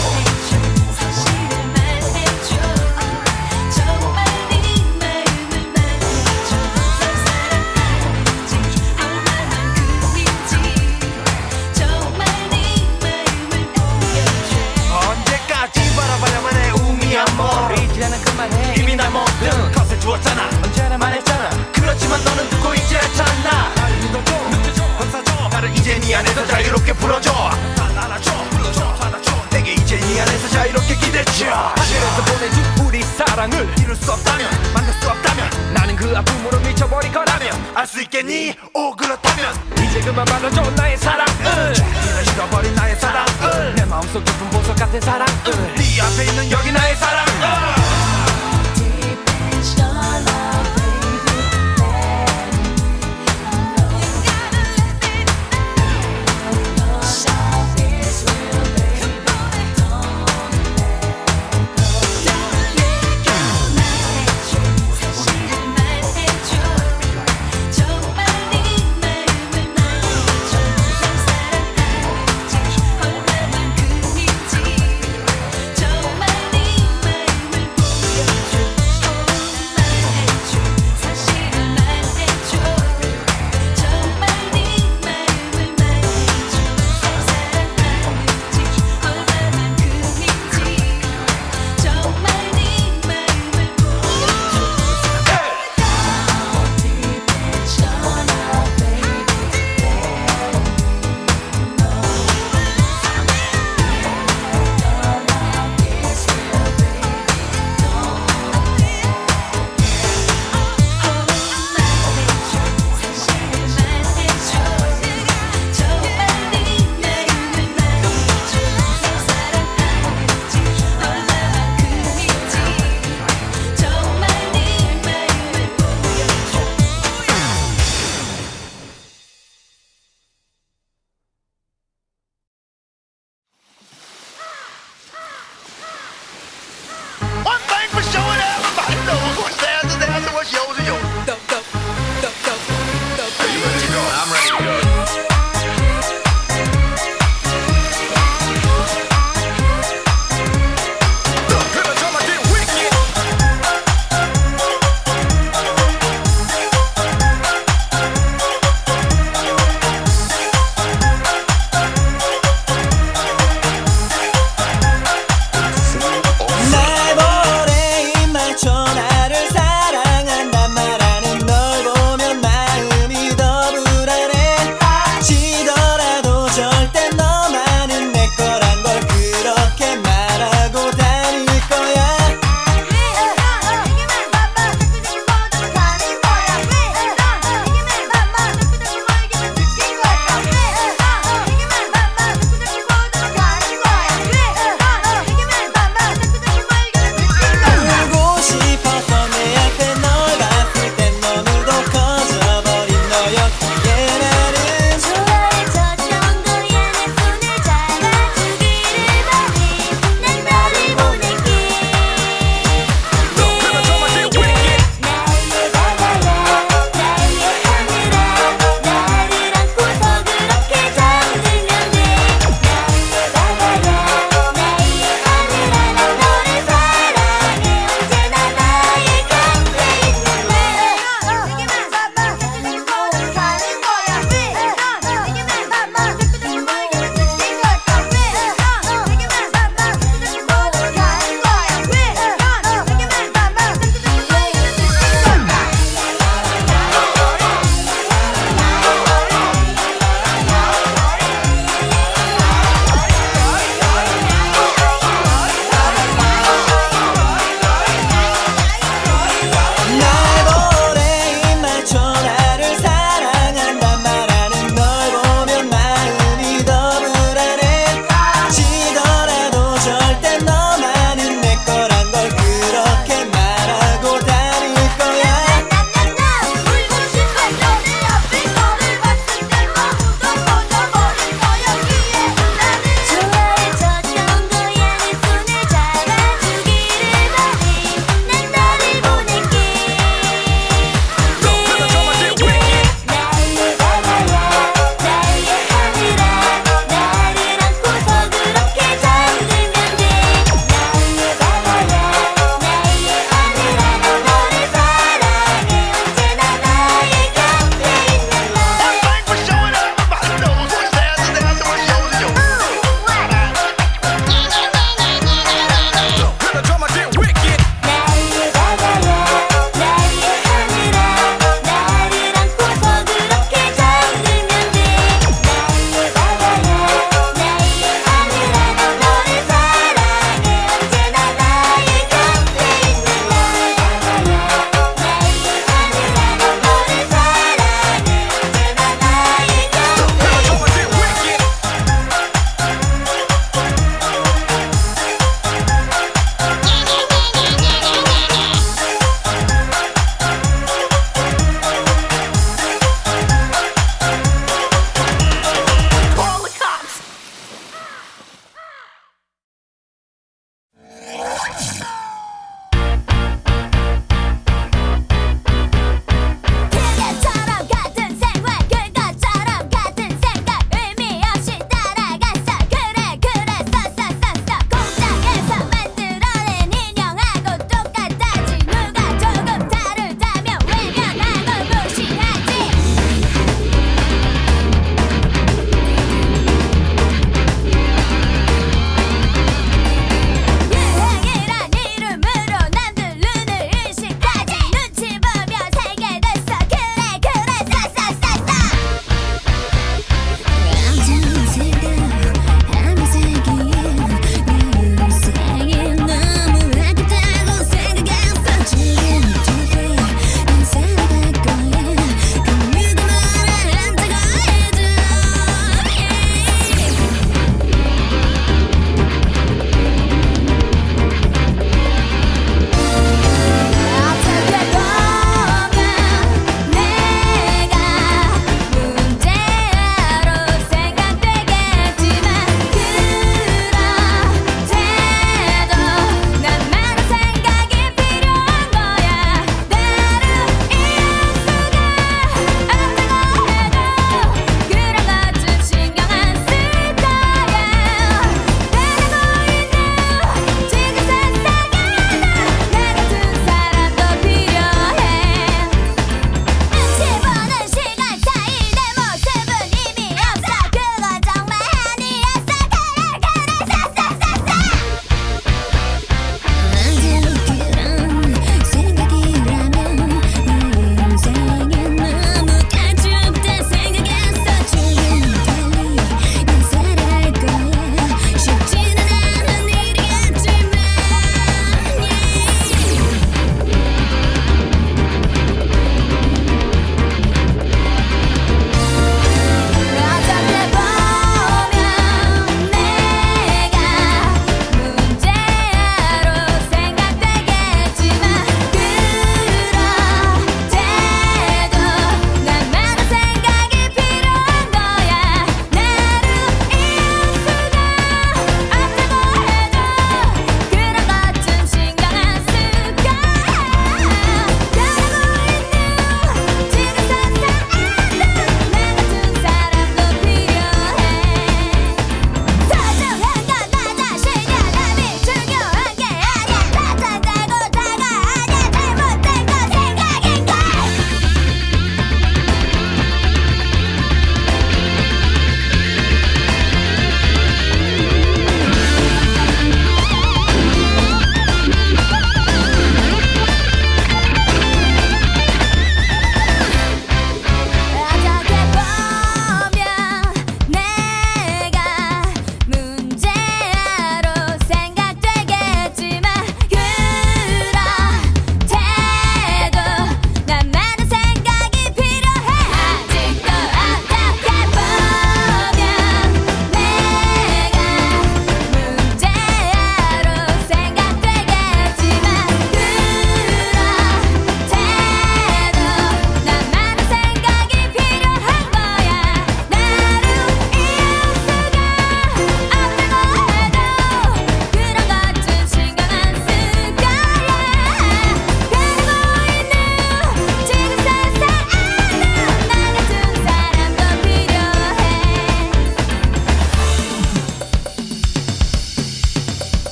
이제는 그만해. 이미 나 모든 것을 주었잖아. 언제나 말했잖아. 그렇지만 너는 듣고 있지 않잖아. 나를 믿어줘, 감싸줘. 나를 이제 네 안에서 자유롭게 풀어줘. 날 알아줘, 불러줘, 받아줘. 내게 이제 네 안에서 자유롭게 기대줘. 하늘에서 보내준 우리 사랑을 이룰 수 없다면, 만날 수 없다면, 나는 그 아픔으로 미쳐버릴 거라면 알 수 있겠니? 오 그렇다면 이제 그만 받아줘 나의 사랑을. 네가 잃어버린 나의 사랑을. 내 마음속 깊은 보석 같은 사랑을. 네 앞에 있는 여기 나의 사랑.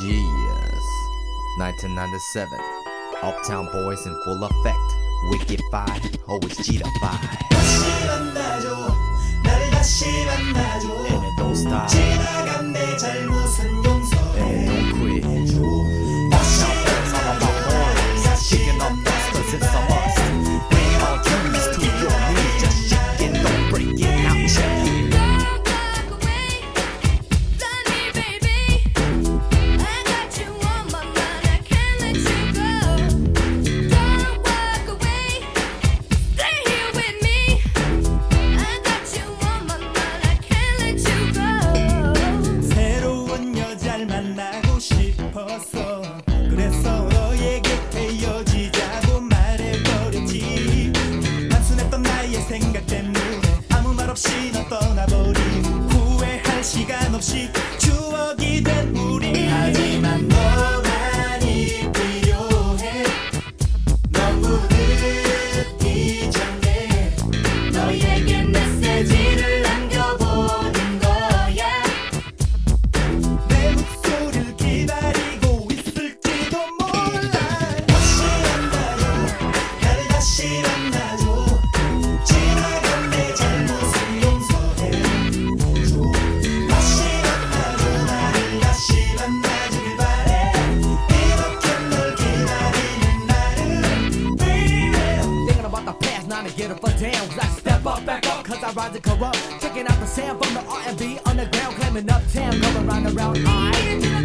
years 1997 Uptown Boys in full effect Wicked Five always G-da Five 다시 만나줘 날 다시 만나줘 And it don't stop 지나간 내 잘못은 용서해 And it don't quit 해줘 다시 만나줘 다시 Kicking up monsters it's a must Bring all dreams to your knees Just shake it don't break it now check it 시간 없이 추억이 된 우리 하지만 너만이 필요해 너무 늦기 전에 너에게 메시지를 남겨보는 거야 내 목소리를 기다리고 있을지도 몰라 다시 만나요 나를 다시 만나줘 지나간 내 잘못은 용서해 I rise and corrupt Checking out the sound from the R&B underground Climbing uptown, going round and round I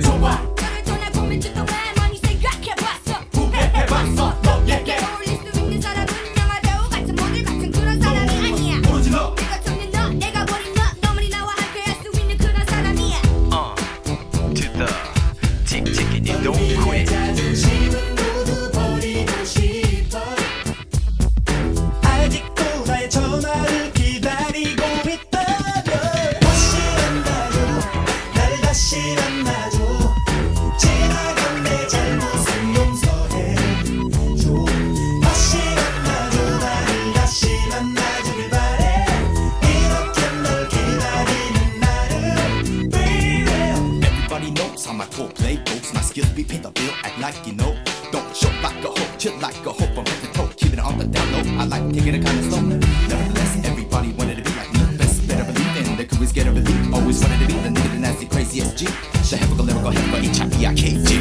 좋아 너를 떠나보면 지도 많이 생각해봤어 후회해봤어 너에게 떠올릴 수 있는 사람은 영화 배우 같은 모델 같은 그런 사람이 아니야 오로지 너 내가 쫓는 너, 내가 버린 너 너만이 나와 함께 할 수 있는 그런 사람이야 To the tick-tick and you don't quit 자존심은 모두 버리고 싶어 아직도 나의 전화를 Be pay the bill, act like you know Don't show like a hook, chill like a hook From head to toe, keep it on the down low I like taking it kind of slow Nevertheless, everybody wanted to be like me Best better believe in their careers get a relief Always wanted to be the nigga, the nasty, craziest G Shahephical, lyrical, hip-hop, H-I-P-I-K-G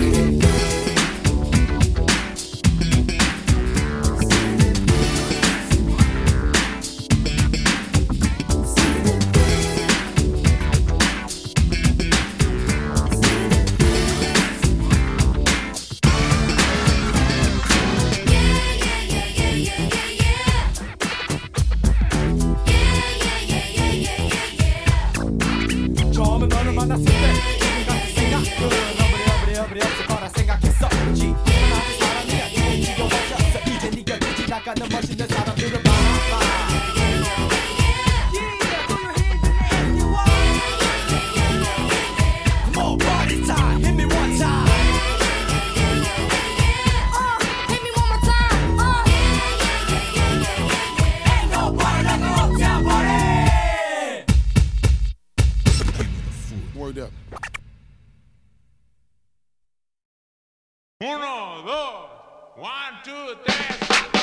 Uno, dos, one, two, three.